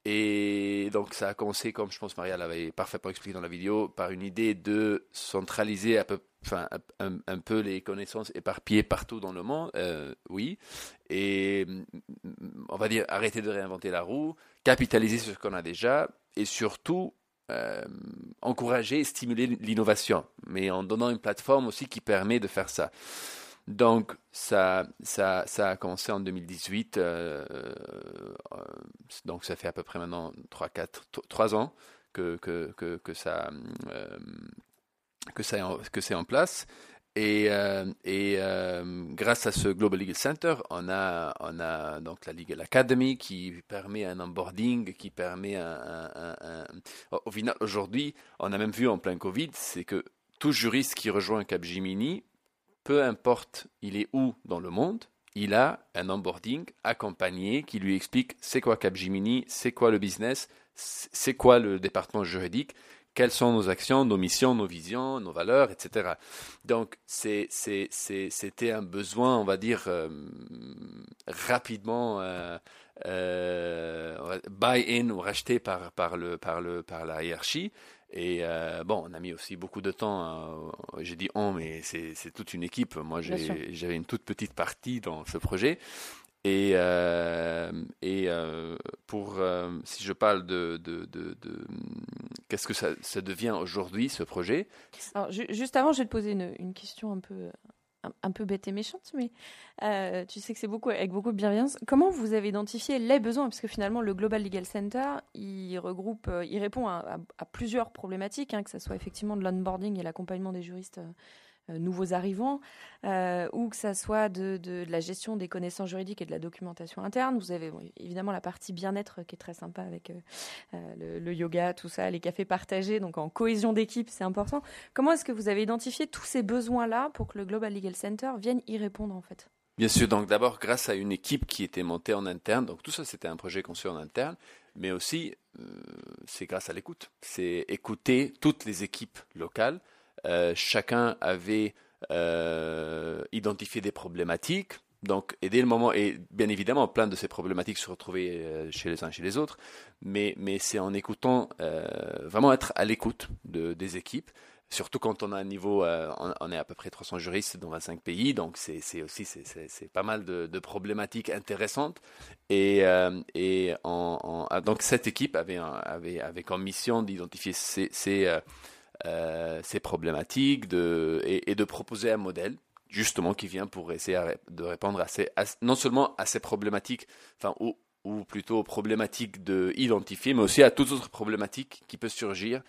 Et donc ça a commencé, comme je pense Maria l'avait parfaitement expliqué dans la vidéo, par une idée de centraliser à peu, enfin, un, un peu les connaissances éparpillées partout dans le monde, euh, oui, et on va dire arrêter de réinventer la roue, capitaliser sur ce qu'on a déjà, et surtout euh, encourager et stimuler l'innovation, mais en donnant une plateforme aussi qui permet de faire ça. Donc, ça, ça, ça a commencé en deux mille dix-huit, euh, euh, donc ça fait à peu près maintenant trois, quatre, trois ans que, que, que, que, ça, euh, que, ça, que c'est en place. Et, euh, et euh, grâce à ce Global Legal Center, on a, on a donc la Legal Academy qui permet un onboarding, qui permet un... un, un, un... Au final, aujourd'hui, on a même vu en plein Covid, c'est que tout juriste qui rejoint Capgemini, peu importe il est où dans le monde, il a un onboarding accompagné qui lui explique c'est quoi Capgemini, c'est quoi le business, c'est quoi le département juridique, quelles sont nos actions, nos missions, nos visions, nos valeurs, et cetera. Donc, c'est, c'est, c'est, c'était un besoin, on va dire, euh, rapidement euh, euh, buy-in ou racheté par, par, le, par, le, par la hiérarchie. Et euh, bon, on a mis aussi beaucoup de temps, euh, j'ai dit on, mais c'est, c'est toute une équipe. Moi, j'ai, j'avais une toute petite partie dans ce projet. Et, euh, et euh, pour, euh, si je parle de, de, de, de qu'est-ce que ça, ça devient aujourd'hui, ce projet. Alors, ju- juste avant, je vais te poser une, une question un peu, un, un peu bête et méchante, mais euh, tu sais que c'est beaucoup, avec beaucoup de bienveillance. Comment vous avez identifié les besoins ? Parce que finalement, le Global Legal Center, il, regroupe, il répond à, à, à plusieurs problématiques, hein, que ce soit effectivement de l'onboarding et l'accompagnement des juristes euh, nouveaux arrivants, euh, ou que ça soit de, de, de la gestion des connaissances juridiques et de la documentation interne. Vous avez bon, évidemment la partie bien-être qui est très sympa avec euh, le, le yoga, tout ça, les cafés partagés, donc en cohésion d'équipe, c'est important. Comment est-ce que vous avez identifié tous ces besoins-là pour que le Global Legal Center vienne y répondre en fait ? Bien sûr, donc d'abord grâce à une équipe qui était montée en interne, donc tout ça c'était un projet conçu en interne, mais aussi euh, c'est grâce à l'écoute, c'est écouter toutes les équipes locales. Euh, chacun avait euh, identifié des problématiques, donc et dès le moment, et bien évidemment plein de ces problématiques se retrouvaient euh, chez les uns et chez les autres, mais, mais c'est en écoutant, euh, vraiment être à l'écoute de, des équipes, surtout quand on a un niveau, euh, on, on est à peu près trois cents juristes dans vingt-cinq pays, donc c'est, c'est aussi c'est, c'est, c'est pas mal de, de problématiques intéressantes, et, euh, et en, en, donc cette équipe avait, avait, avait comme mission d'identifier ces, ces euh, Euh, ces problématiques de, et, et de proposer un modèle justement qui vient pour essayer à, de répondre à ces, à, non seulement à ces problématiques, enfin, ou, ou plutôt aux problématiques de identifier, mais aussi à toutes autres problématiques qui peuvent surgir.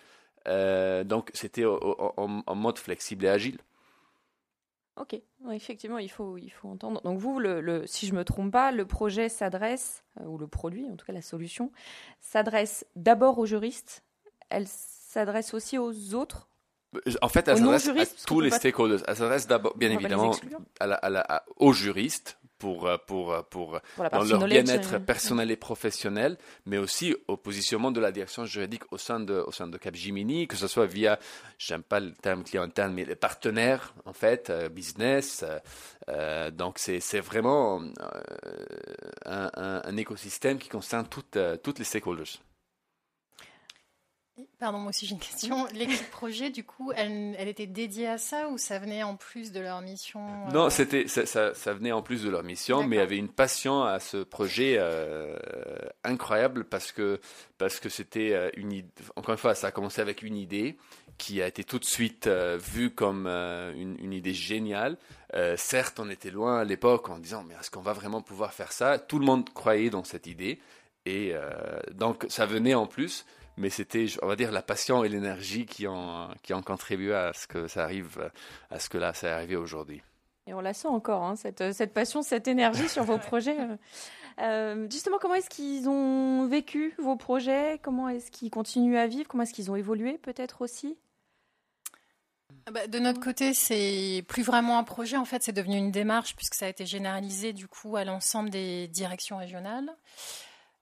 Euh, donc c'était au, au, en, en mode flexible et agile. Ok, effectivement, il faut, il faut entendre. Donc vous, le, le, si je ne me trompe pas, le projet s'adresse, euh, ou le produit, en tout cas la solution, s'adresse d'abord aux juristes. Elle s'adresse aussi aux autres. En fait, elle s'adresse à tous les stakeholders. Elle s'adresse d'abord, bien évidemment, à la, à la, à, aux juristes pour, pour, pour, pour dans leur bien-être personnel et professionnel, mais aussi au positionnement de la direction juridique au sein de, au sein de Capgemini, que ce soit via, j'aime pas le terme client interne, mais les partenaires, en fait, euh, business. Euh, donc, c'est, c'est vraiment euh, un, un, un écosystème qui concerne toutes, euh, toutes les stakeholders. Pardon, moi aussi j'ai une question. L'équipe projet, du coup, elle, elle était dédiée à ça ou ça venait en plus de leur mission euh... Non, c'était, ça, ça, ça venait en plus de leur mission. D'accord. Mais avait une passion à ce projet euh, incroyable parce que, parce que c'était, une, encore une fois, ça a commencé avec une idée qui a été tout de suite euh, vue comme euh, une, une idée géniale. Euh, certes, on était loin à l'époque en disant « mais est-ce qu'on va vraiment pouvoir faire ça ?» Tout le monde croyait dans cette idée et euh, donc ça venait en plus. Mais c'était, on va dire, la passion et l'énergie qui ont, qui ont contribué à ce que ça arrive, à ce que là, ça est arrivé aujourd'hui. Et on la sent encore, hein, cette, cette passion, cette énergie sur vos projets. Euh, justement, comment est-ce qu'ils ont vécu vos projets ? Comment est-ce qu'ils continuent à vivre ? Comment est-ce qu'ils ont évolué peut-être aussi ? Bah, de notre côté, c'est plus vraiment un projet. En fait, c'est devenu une démarche puisque ça a été généralisé du coup à l'ensemble des directions régionales.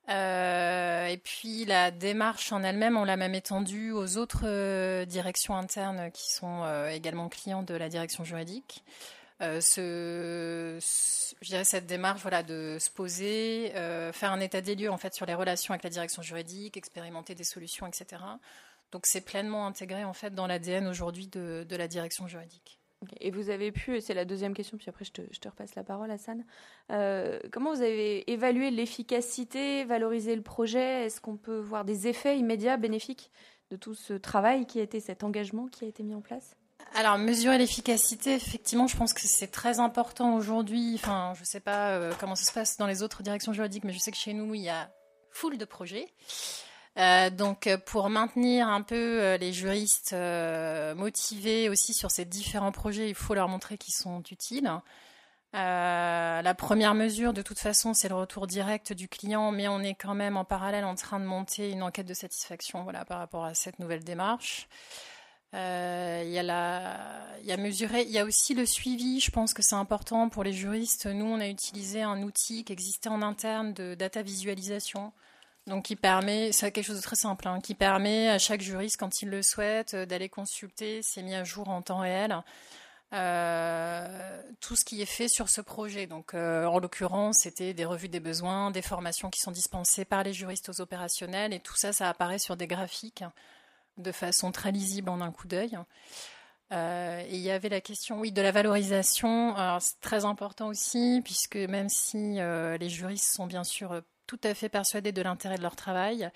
Euh, et puis la démarche en elle-même, on l'a même étendue aux autres euh, directions internes qui sont euh, également clients de la direction juridique. euh, ce, ce, je dirais cette démarche voilà, de se poser, euh, faire un état des lieux en fait, sur les relations avec la direction juridique, expérimenter des solutions, et cetera. Donc c'est pleinement intégré en fait, dans l'A D N aujourd'hui de, de la direction juridique. Okay. Et vous avez pu, et c'est la deuxième question, puis après je te, je te repasse la parole, Hassan. Euh, comment vous avez évalué l'efficacité, valorisé le projet? Est-ce qu'on peut voir des effets immédiats, bénéfiques de tout ce travail qui a été, cet engagement qui a été mis en place? Alors, mesurer l'efficacité, effectivement, je pense que c'est très important aujourd'hui. Enfin, je ne sais pas euh, comment ça se passe dans les autres directions juridiques, mais je sais que chez nous, il y a foule de projets. Euh, donc, pour maintenir un peu euh, les juristes euh, motivés aussi sur ces différents projets, il faut leur montrer qu'ils sont utiles. Euh, la première mesure, de toute façon, c'est le retour direct du client, mais on est quand même en parallèle en train de monter une enquête de satisfaction, voilà, par rapport à cette nouvelle démarche. Euh, il y a la, il y a mesuré, il y a aussi le suivi. Je pense que c'est important pour les juristes. Nous, on a utilisé un outil qui existait en interne de data visualisation, donc qui permet, c'est quelque chose de très simple, hein, qui permet à chaque juriste, quand il le souhaite, d'aller consulter. C'est mis à jour en temps réel. Euh, tout ce qui est fait sur ce projet. Donc, euh, en l'occurrence, c'était des revues des besoins, des formations qui sont dispensées par les juristes aux opérationnels, et tout ça, ça apparaît sur des graphiques de façon très lisible en un coup d'œil. Euh, et il y avait la question, oui, de la valorisation. Alors, c'est très important aussi, puisque même si euh, les juristes sont bien sûr tout à fait persuadés de l'intérêt de leur travail,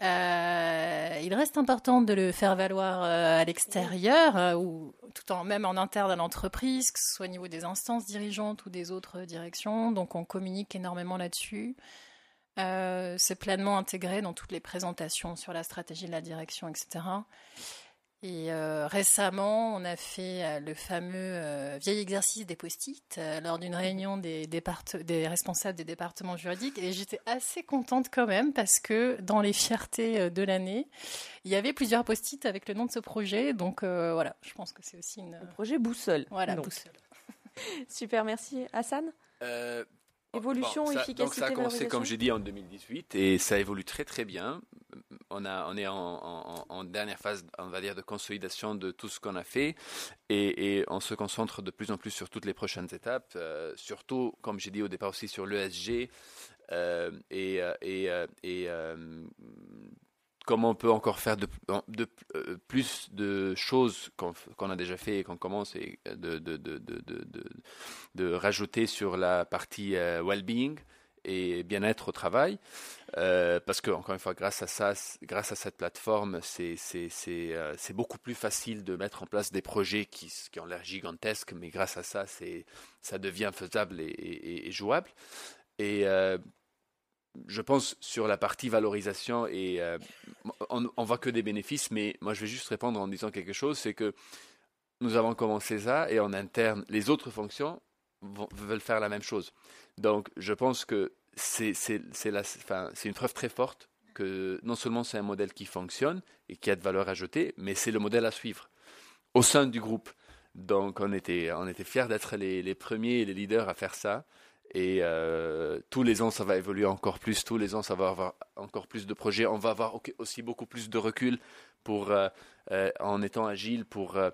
Euh, il reste important de le faire valoir euh, à l'extérieur, euh, ou tout en même en interne à l'entreprise, que ce soit au niveau des instances dirigeantes ou des autres directions. Donc on communique énormément là-dessus. Euh, c'est pleinement intégré dans toutes les présentations sur la stratégie de la direction, et cetera. Et euh, récemment, on a fait le fameux euh, vieil exercice des post-it euh, lors d'une réunion des, des, part- des responsables des départements juridiques. Et j'étais assez contente quand même, parce que dans les fiertés de l'année, il y avait plusieurs post-it avec le nom de ce projet. Donc euh, voilà, je pense que c'est aussi une... Le projet Boussole. Voilà, donc. Boussole. Super, merci. Hassan euh... Évolution, bon, ça, efficacité, donc ça a commencé, comme j'ai dit, en deux mille dix-huit, et ça évolue très très bien. On, a, on est en, en, en dernière phase, on va dire, de consolidation de tout ce qu'on a fait, et, et on se concentre de plus en plus sur toutes les prochaines étapes, euh, surtout, comme j'ai dit au départ aussi, sur l'E S G euh, et, et, et euh, comment on peut encore faire de, de, de, plus de choses qu'on, qu'on a déjà fait et qu'on commence, et de, de, de, de, de, de rajouter sur la partie euh, well-being et bien-être au travail. Euh, parce que, encore une fois, grâce à ça, grâce à cette plateforme, c'est, c'est, c'est, euh, c'est beaucoup plus facile de mettre en place des projets qui, qui ont l'air gigantesques, mais grâce à ça, c'est, ça devient faisable et, et, et jouable. Et... Euh, je pense sur la partie valorisation, et euh, on, on voit que des bénéfices, mais moi je vais juste répondre en disant quelque chose, c'est que nous avons commencé ça, et en interne, les autres fonctions vont, veulent faire la même chose. Donc je pense que c'est, c'est, c'est, la, enfin, c'est une preuve très forte que non seulement c'est un modèle qui fonctionne et qui a de valeur ajoutée, mais c'est le modèle à suivre au sein du groupe. Donc on était, on était fiers d'être les, les premiers et les leaders à faire ça. Et euh, tous les ans, ça va évoluer encore plus. Tous les ans, ça va avoir encore plus de projets. On va avoir aussi beaucoup plus de recul pour, euh, euh, en étant agile, pour euh,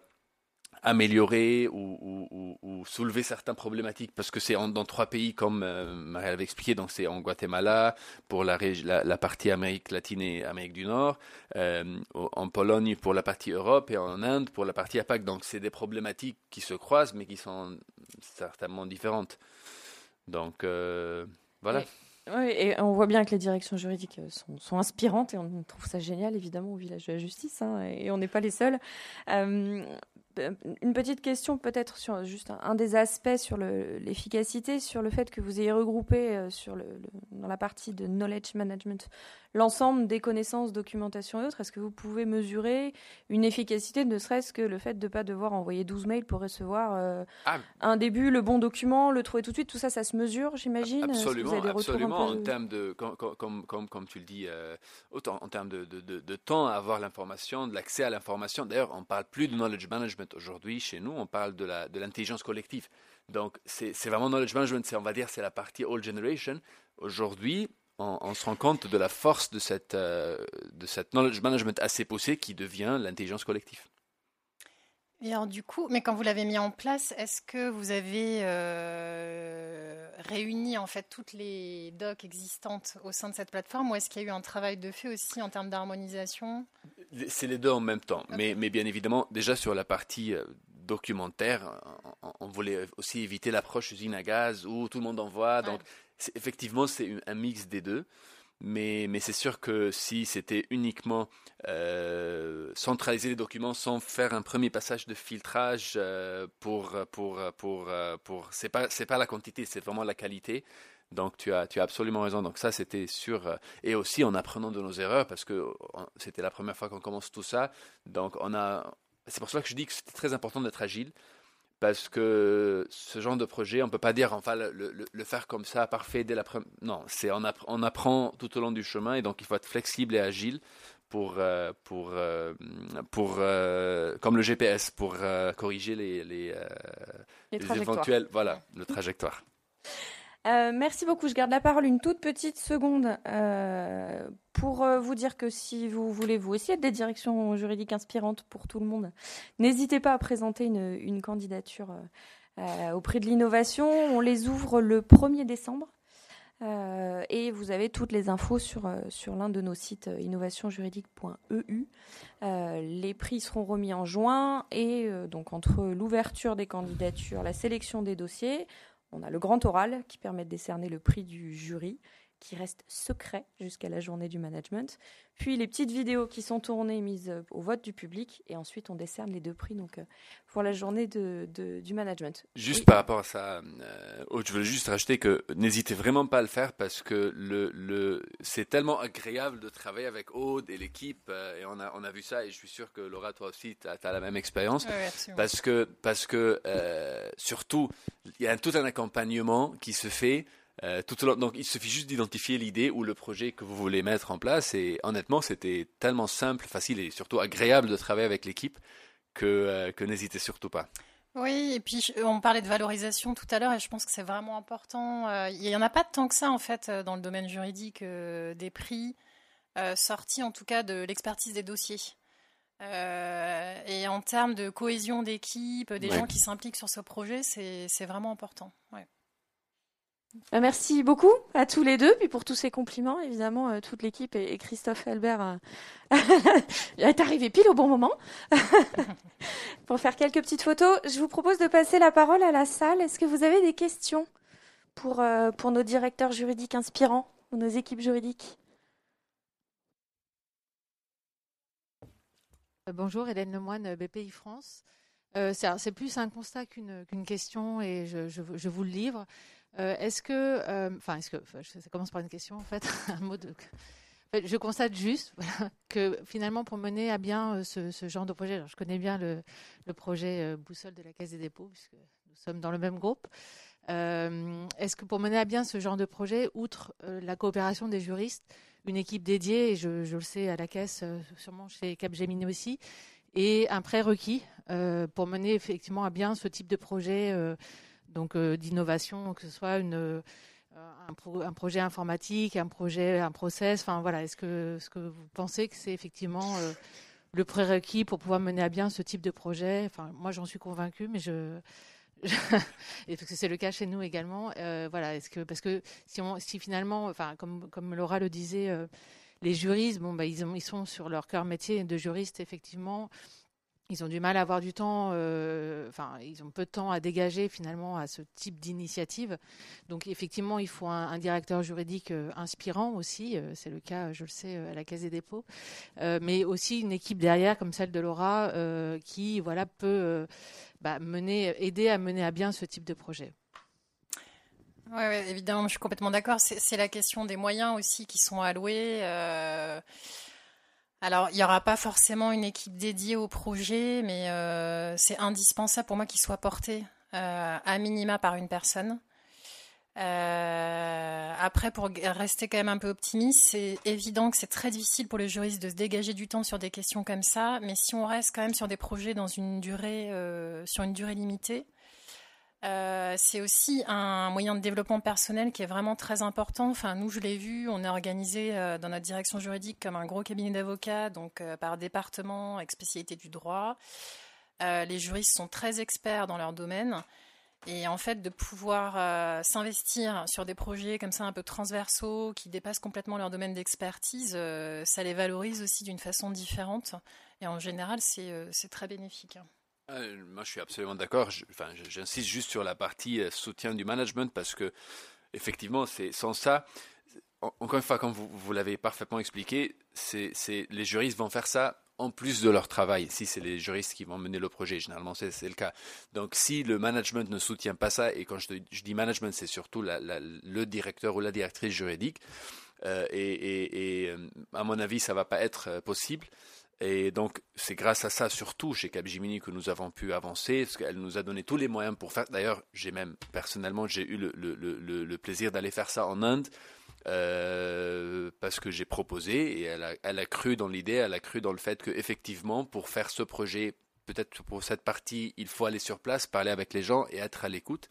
améliorer ou, ou, ou, ou soulever certaines problématiques. Parce que c'est en, dans trois pays, comme euh, Marie l'avait expliqué. Donc, c'est en Guatemala, pour la, la, la partie Amérique latine et Amérique du Nord, euh, en Pologne pour la partie Europe, et en Inde pour la partie A PAC. Donc, c'est des problématiques qui se croisent, mais qui sont certainement différentes. Donc, euh, voilà. Oui, et on voit bien que les directions juridiques sont, sont inspirantes, et on trouve ça génial, évidemment, au Village de la Justice, hein, et on n'est pas les seuls. Euh, une petite question, peut-être, sur juste un, un des aspects sur le, l'efficacité, sur le fait que vous ayez regroupé sur le, le, dans la partie de knowledge management l'ensemble des connaissances, documentation et autres. Est-ce que vous pouvez mesurer une efficacité, ne serait-ce que le fait de ne pas devoir envoyer douze mails pour recevoir euh, ah. un début, le bon document, le trouver tout de suite? Tout ça, ça se mesure, j'imagine. Absolument, vous avez des absolument. En de... termes de, comme, comme, comme, comme tu le dis, euh, autant en termes de, de, de, de temps à avoir l'information, de l'accès à l'information. D'ailleurs, on ne parle plus de knowledge management aujourd'hui chez nous, on parle de, la, de l'intelligence collective. Donc, c'est, c'est vraiment knowledge management, c'est, on va dire, c'est la partie old generation. Aujourd'hui, on, on se rend compte de la force de cette, euh, de cette knowledge management assez poussée qui devient l'intelligence collective. Et alors du coup, mais quand vous l'avez mis en place, est-ce que vous avez euh, réuni en fait toutes les docs existantes au sein de cette plateforme, ou est-ce qu'il y a eu un travail de fait aussi en termes d'harmonisation ? C'est les deux en même temps, okay. mais, mais bien évidemment, déjà sur la partie euh, documentaire, on, on voulait aussi éviter l'approche usine à gaz où tout le monde envoie, donc ouais. c'est, effectivement c'est un mix des deux. Mais, mais c'est sûr que si c'était uniquement euh, centraliser les documents sans faire un premier passage de filtrage euh, pour, pour, pour, pour, c'est pas, c'est pas la quantité, c'est vraiment la qualité. Donc tu as, tu as absolument raison. Donc ça, c'était sûr. Et aussi en apprenant de nos erreurs, parce que on, c'était la première fois qu'on commence tout ça. Donc on a, c'est pour cela que je dis que c'était très important d'être agile. Parce que ce genre de projet, on ne peut pas dire, enfin, le, le, le faire comme ça, parfait, dès la première... Non, c'est, on, app- on apprend tout au long du chemin, et donc il faut être flexible et agile pour, euh, pour, euh, pour euh, comme le G P S, pour euh, corriger les, les, euh, les, les éventuels... Voilà, le trajectoire. Euh, merci beaucoup. Je garde la parole une toute petite seconde euh, pour euh, vous dire que si vous voulez vous aussi être des directions juridiques inspirantes pour tout le monde, n'hésitez pas à présenter une, une candidature euh, auprès de l'innovation. On les ouvre le premier décembre euh, et vous avez toutes les infos sur, sur l'un de nos sites innovation juridique point e u. Euh, les prix seront remis en juin et euh, donc entre l'ouverture des candidatures, la sélection des dossiers, on a le grand oral qui permet de décerner le prix du jury, qui reste secret jusqu'à la journée du management. Puis les petites vidéos qui sont tournées, mises au vote du public. Et ensuite, on décerne les deux prix donc, pour la journée de, de, du management. Juste oui. Par rapport à ça, euh, je voulais juste rajouter que n'hésitez vraiment pas à le faire, parce que le, le, c'est tellement agréable de travailler avec Aude et l'équipe. Euh, et on a, on a vu ça, et je suis sûr que Laura, toi aussi, tu as la même expérience. Oui, parce que, parce que euh, surtout, il y a tout un accompagnement qui se fait. Euh, tout au long, donc il suffit juste d'identifier l'idée ou le projet que vous voulez mettre en place, et honnêtement c'était tellement simple, facile et surtout agréable de travailler avec l'équipe que, euh, que n'hésitez surtout pas. Oui, et puis on parlait de valorisation tout à l'heure, et je pense que c'est vraiment important. Euh, il n'y en a pas tant que ça en fait dans le domaine juridique, euh, des prix euh, sortis en tout cas de l'expertise des dossiers. Euh, et en termes de cohésion d'équipe, des ouais. gens qui s'impliquent sur ce projet, c'est, c'est vraiment important. Ouais. Merci beaucoup à tous les deux, puis pour tous ces compliments, évidemment, toute l'équipe et Christophe Albert est arrivé pile au bon moment pour faire quelques petites photos. Je vous propose de passer la parole à la salle. Est-ce que vous avez des questions pour, pour nos directeurs juridiques inspirants ou nos équipes juridiques ? Bonjour, Hélène Lemoine, B P I France. Euh, c'est, c'est plus un constat qu'une, qu'une question, et je, je, je vous le livre. Euh, est-ce que, enfin, euh, est-ce que, ça commence par une question en fait, un mot de. En fait, je constate juste voilà, que finalement, pour mener à bien euh, ce, ce genre de projet, alors je connais bien le, le projet euh, Boussole de la Caisse des dépôts, puisque nous sommes dans le même groupe. Euh, est-ce que pour mener à bien ce genre de projet, outre euh, la coopération des juristes, une équipe dédiée, et je, je le sais à la Caisse, euh, sûrement chez Capgemini aussi, et un prérequis euh, pour mener effectivement à bien ce type de projet. Euh, Donc euh, d'innovation, que ce soit une, euh, un, pro, un projet informatique, un projet, un process. Enfin voilà, est-ce que, est-ce que vous pensez que c'est effectivement euh, le prérequis pour pouvoir mener à bien ce type de projet ? Enfin, moi j'en suis convaincue, mais je, je et parce que c'est le cas chez nous également. Euh, voilà, est-ce que parce que si, on, si finalement, enfin comme, comme Laura le disait, euh, les juristes, bon bah ils, ont, ils sont sur leur cœur métier de juriste effectivement. Ils ont du mal à avoir du temps, euh, enfin, ils ont peu de temps à dégager finalement à ce type d'initiative. Donc effectivement, il faut un, un directeur juridique euh, inspirant aussi, euh, c'est le cas, je le sais, euh, à la Caisse des dépôts, euh, mais aussi une équipe derrière comme celle de Laura euh, qui voilà, peut euh, bah, mener, aider à mener à bien ce type de projet. Oui, ouais, évidemment, je suis complètement d'accord. C'est, c'est la question des moyens aussi qui sont alloués. Euh... Alors, il n'y aura pas forcément une équipe dédiée au projet, mais euh, c'est indispensable pour moi qu'il soit porté euh, à minima par une personne. Euh, après, pour rester quand même un peu optimiste, c'est évident que c'est très difficile pour les juristes de se dégager du temps sur des questions comme ça, mais si on reste quand même sur des projets dans une durée, euh, sur une durée limitée, Euh, c'est aussi un moyen de développement personnel qui est vraiment très important. Enfin, nous, je l'ai vu, on est organisé euh, dans notre direction juridique comme un gros cabinet d'avocats, donc euh, par département, avec spécialité du droit. Euh, les juristes sont très experts dans leur domaine. Et en fait, de pouvoir euh, s'investir sur des projets comme ça un peu transversaux, qui dépassent complètement leur domaine d'expertise, euh, ça les valorise aussi d'une façon différente. Et en général, c'est, euh, c'est très bénéfique. Euh, moi, je suis absolument d'accord. Je, enfin, j'insiste juste sur la partie euh, soutien du management, parce que effectivement, c'est, sans ça, encore une fois, comme vous, vous l'avez parfaitement expliqué, c'est, c'est, les juristes vont faire ça en plus de leur travail, si c'est les juristes qui vont mener le projet, généralement c'est, c'est le cas. Donc si le management ne soutient pas ça, et quand je, te, je dis management, c'est surtout la, la, le directeur ou la directrice juridique, euh, et, et, et à mon avis ça ne va pas être possible. Et donc c'est grâce à ça surtout chez Capgemini que nous avons pu avancer, parce qu'elle nous a donné tous les moyens pour faire. D'ailleurs, j'ai même, personnellement, j'ai eu le, le, le, le plaisir d'aller faire ça en Inde, Euh, parce que j'ai proposé, et elle a, elle a cru dans l'idée, elle a cru dans le fait qu'effectivement, pour faire ce projet, peut-être pour cette partie, il faut aller sur place, parler avec les gens et être à l'écoute.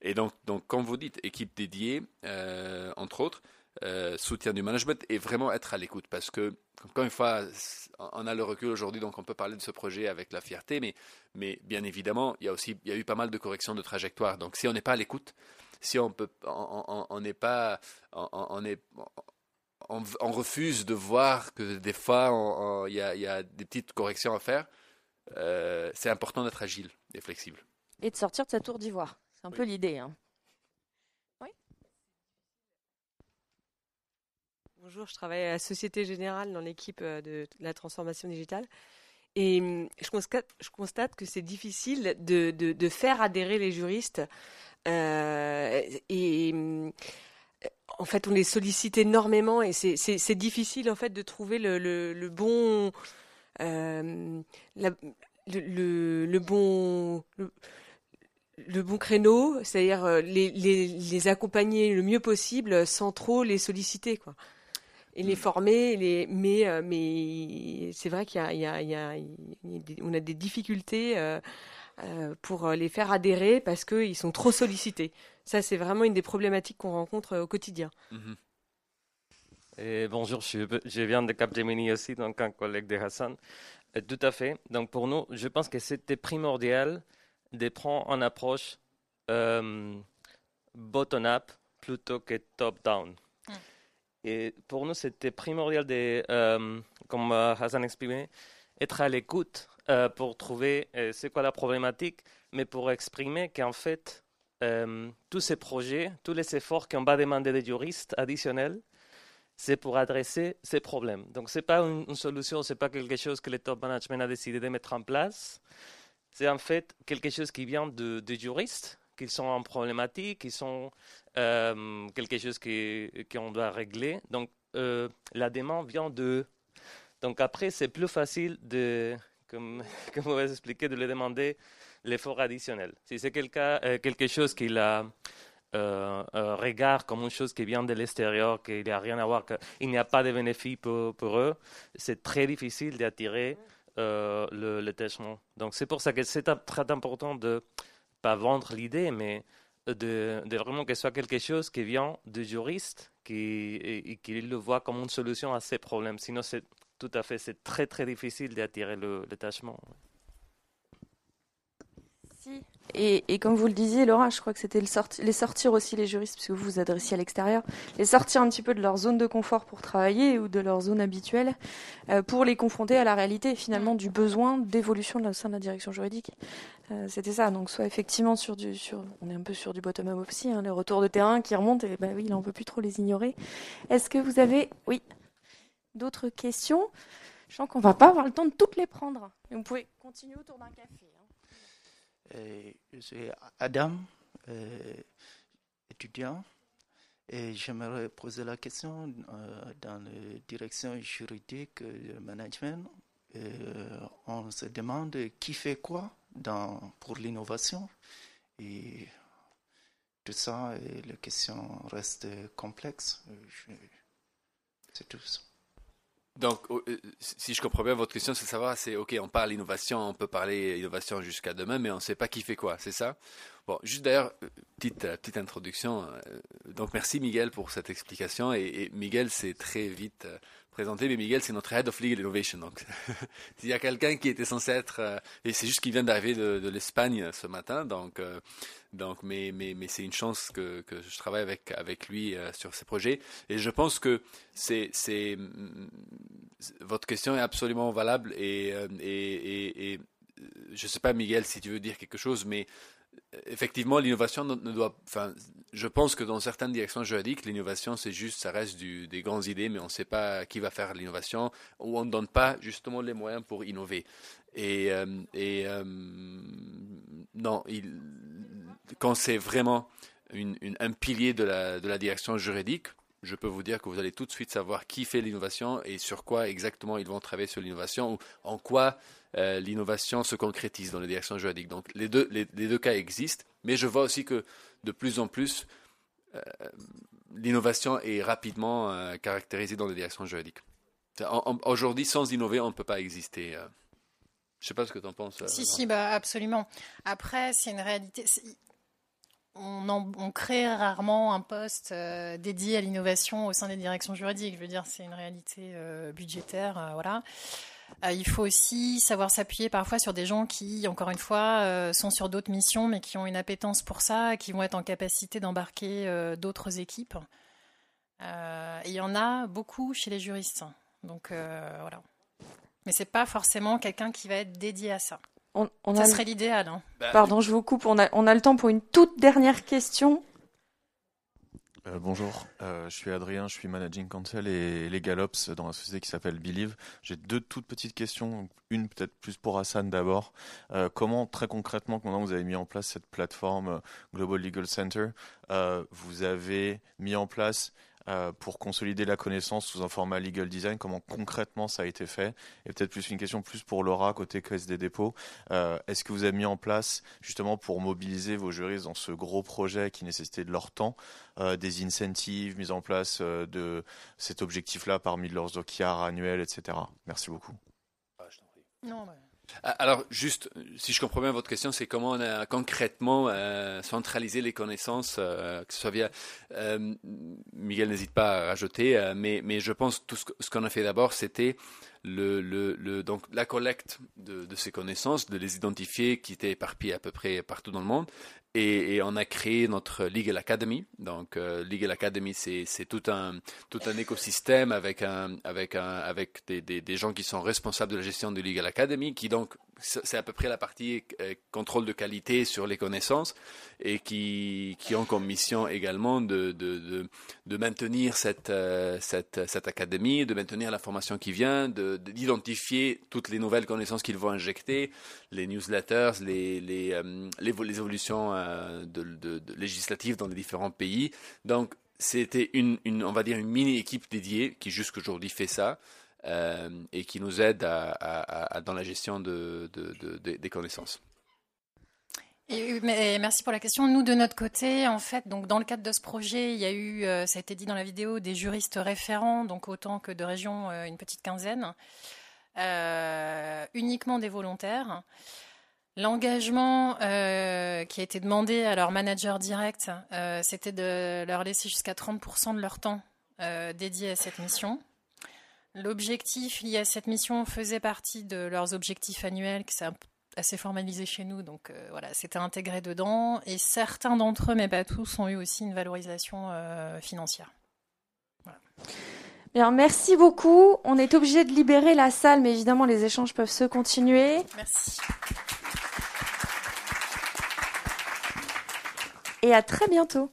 Et donc, donc quand vous dites équipe dédiée, euh, entre autres, euh, soutien du management, et vraiment être à l'écoute, parce que, encore une fois, on a le recul aujourd'hui, donc on peut parler de ce projet avec la fierté, mais, mais bien évidemment, il y a aussi, il y a eu pas mal de corrections de trajectoire. Donc si on n'est pas à l'écoute, si on peut, on n'est pas, on, on, est, on, on refuse de voir que des fois il y, y a des petites corrections à faire. Euh, c'est important d'être agile et flexible. Et de sortir de sa tour d'ivoire, c'est un oui. peu l'idée. Hein. Oui. Bonjour, je travaille à la Société Générale dans l'équipe de la transformation digitale. Et je constate, je constate que c'est difficile de, de, de faire adhérer les juristes. Euh, et en fait, on les sollicite énormément, et c'est, c'est, c'est difficile en fait de trouver le, le, le bon, euh, la, le, le, le bon, le, le bon créneau, c'est-à-dire les, les, les accompagner le mieux possible sans trop les solliciter, quoi. Et les former, les... mais euh, mais c'est vrai qu'il y a, il y a, il y a, on a des difficultés euh, euh, pour les faire adhérer parce qu'ils sont trop sollicités. Ça, c'est vraiment une des problématiques qu'on rencontre au quotidien. Mm-hmm. Et bonjour, je, je viens de Capgemini aussi, donc un collègue de Hassan. Et tout à fait. Donc pour nous, je pense que c'était primordial de prendre une approche euh, bottom-up plutôt que top-down. Mm. Et pour nous, c'était primordial de, euh, comme Hassan exprimait, être à l'écoute euh, pour trouver euh, c'est quoi la problématique, mais pour exprimer qu'en fait, euh, tous ces projets, tous les efforts qu'on va demander des juristes additionnels, c'est pour adresser ces problèmes. Donc, ce n'est pas une, une solution, ce n'est pas quelque chose que le top management a décidé de mettre en place. C'est en fait quelque chose qui vient de, de juristes, qu'ils sont en problématique, qu'ils sont euh, quelque chose qu'on doit régler. Donc, euh, la demande vient d'eux. Donc, après, c'est plus facile, de, comme, comme vous avez expliqué, de les demander l'effort additionnel. Si c'est quelqu'un, euh, quelque chose qu'il a, euh, euh, regarde comme une chose qui vient de l'extérieur, qu'il n'y a rien à voir, qu'il n'y a pas de bénéfice pour, pour eux, c'est très difficile d'attirer euh, le, le détachement. Donc, c'est pour ça que c'est très important de... pas vendre l'idée, mais de, de vraiment que ce soit quelque chose qui vient du juriste qui, et, et qui le voit comme une solution à ces problèmes. Sinon, c'est tout à fait, c'est très, très difficile d'attirer le détachement. Si. Et, et comme vous le disiez, Laura, je crois que c'était le sorti, les sortir aussi, les juristes, puisque vous vous adressiez à l'extérieur, les sortir un petit peu de leur zone de confort pour travailler ou de leur zone habituelle euh, pour les confronter à la réalité, finalement, du besoin d'évolution de la, au sein de la direction juridique. Euh, c'était ça. Donc, soit effectivement, sur du, sur, on est un peu sur du bottom-up aussi, hein, le retour de terrain qui remonte, et bah oui, là, on ne peut plus trop les ignorer. Est-ce que vous avez, oui, d'autres questions? Je sens qu'on ne va pas avoir le temps de toutes les prendre. Et vous pouvez continuer autour d'un café. Et je suis Adam, euh, étudiant, et j'aimerais poser la question euh, dans la direction juridique du management. Euh, on se demande qui fait quoi dans, pour l'innovation, et tout ça, et la question reste complexe. Je, c'est tout ça. Donc, si je comprends bien, votre question, c'est de savoir, c'est, ok, on parle innovation, on peut parler innovation jusqu'à demain, mais on ne sait pas qui fait quoi, c'est ça? Bon, juste d'ailleurs, petite, petite introduction. Donc, merci Miguel pour cette explication. Et, et Miguel s'est très vite présenté, mais Miguel, c'est notre Head of Legal Innovation. Donc, s'il y a quelqu'un qui était censé être... Euh, et c'est juste qu'il vient d'arriver de, de l'Espagne ce matin, donc... Euh, donc mais, mais, mais c'est une chance que, que je travaille avec, avec lui euh, sur ces projets. Et je pense que c'est, c'est, votre question est absolument valable. Et, euh, et, et, et je ne sais pas, Miguel, si tu veux dire quelque chose, mais... Effectivement, l'innovation ne doit, enfin, je pense que dans certaines directions juridiques, l'innovation c'est juste, ça reste du, des grandes idées, mais on ne sait pas qui va faire l'innovation, ou on ne donne pas justement les moyens pour innover. Et, euh, et euh, non, il, quand c'est vraiment une, une, un pilier de la, de la direction juridique, je peux vous dire que vous allez tout de suite savoir qui fait l'innovation et sur quoi exactement ils vont travailler sur l'innovation ou en quoi euh, l'innovation se concrétise dans les directions juridiques. Donc, les deux, les, les deux cas existent, mais je vois aussi que de plus en plus, euh, l'innovation est rapidement euh, caractérisée dans les directions juridiques. En, en, aujourd'hui, sans innover, on ne peut pas exister. Euh. Je ne sais pas ce que tu en penses. Euh, si, si, bah, absolument. Après, c'est une réalité... C'est... On, en, on crée rarement un poste euh, dédié à l'innovation au sein des directions juridiques. Je veux dire, c'est une réalité euh, budgétaire, euh, voilà. Euh, il faut aussi savoir s'appuyer parfois sur des gens qui, encore une fois, euh, sont sur d'autres missions, mais qui ont une appétence pour ça, qui vont être en capacité d'embarquer euh, d'autres équipes. Euh, et il y en a beaucoup chez les juristes. Donc, euh, voilà. Mais c'est pas forcément quelqu'un qui va être dédié à ça. On, on ça a serait le... l'idéal. Hein. Pardon, je vous coupe. On a, on a le temps pour une toute dernière question. Euh, bonjour, euh, je suis Adrien, je suis Managing Counsel et Legal Ops dans la société qui s'appelle Believe. J'ai deux toutes petites questions. Une peut-être plus pour Hassan d'abord. Euh, comment, très concrètement, maintenant vous avez mis en place cette plateforme Global Legal Center, euh, vous avez mis en place... Euh, pour consolider la connaissance sous un format legal design, comment concrètement ça a été fait? Et peut-être plus une question plus pour Laura, côté Caisse des dépôts. Euh, est-ce que vous avez mis en place, justement pour mobiliser vos juristes dans ce gros projet qui nécessitait de leur temps, euh, des incentives, mise en place euh, de cet objectif-là parmi leurs O K R annuels, et cetera. Merci beaucoup. Ah, je t'en prie. Non, mais... Alors, juste, si je comprends bien votre question, c'est comment on a concrètement euh, centralisé les connaissances, euh, que ce soit via... Euh, Miguel, n'hésite pas à rajouter, euh, mais, mais je pense que tout ce, ce qu'on a fait d'abord, c'était le, le, le, donc, la collecte de, de ces connaissances, de les identifier, qui étaient éparpillées à peu près partout dans le monde. Et, et on a créé notre Legal Academy. Donc, euh, Legal Academy, c'est, c'est tout un tout un écosystème avec un avec un avec des, des des gens qui sont responsables de la gestion de Legal Academy, qui donc c'est à peu près la partie euh, contrôle de qualité sur les connaissances et qui qui ont comme mission également de de de, de maintenir cette euh, cette cette académie, de maintenir la formation qui vient, de, de d'identifier toutes les nouvelles connaissances qu'ils vont injecter, les newsletters, les les euh, les, les évolutions De, de, de législative dans les différents pays. Donc, c'était une, une, on va dire, une mini-équipe dédiée qui, jusqu'aujourd'hui, fait ça euh, et qui nous aide à, à, à, dans la gestion de, de, de, de, des connaissances. Et, mais, merci pour la question. Nous, de notre côté, en fait, donc, dans le cadre de ce projet, il y a eu, ça a été dit dans la vidéo, des juristes référents, donc autant que de régions, une petite quinzaine, euh, uniquement des volontaires. L'engagement euh, qui a été demandé à leurs managers directs, euh, c'était de leur laisser jusqu'à trente pour cent de leur temps euh, dédié à cette mission. L'objectif lié à cette mission faisait partie de leurs objectifs annuels, qui s'est assez formalisé chez nous, donc euh, voilà, c'était intégré dedans. Et certains d'entre eux, mais pas tous, ont eu aussi une valorisation euh, financière. Voilà. Bien, merci beaucoup. On est obligé de libérer la salle, mais évidemment, les échanges peuvent se continuer. Merci. Et à très bientôt.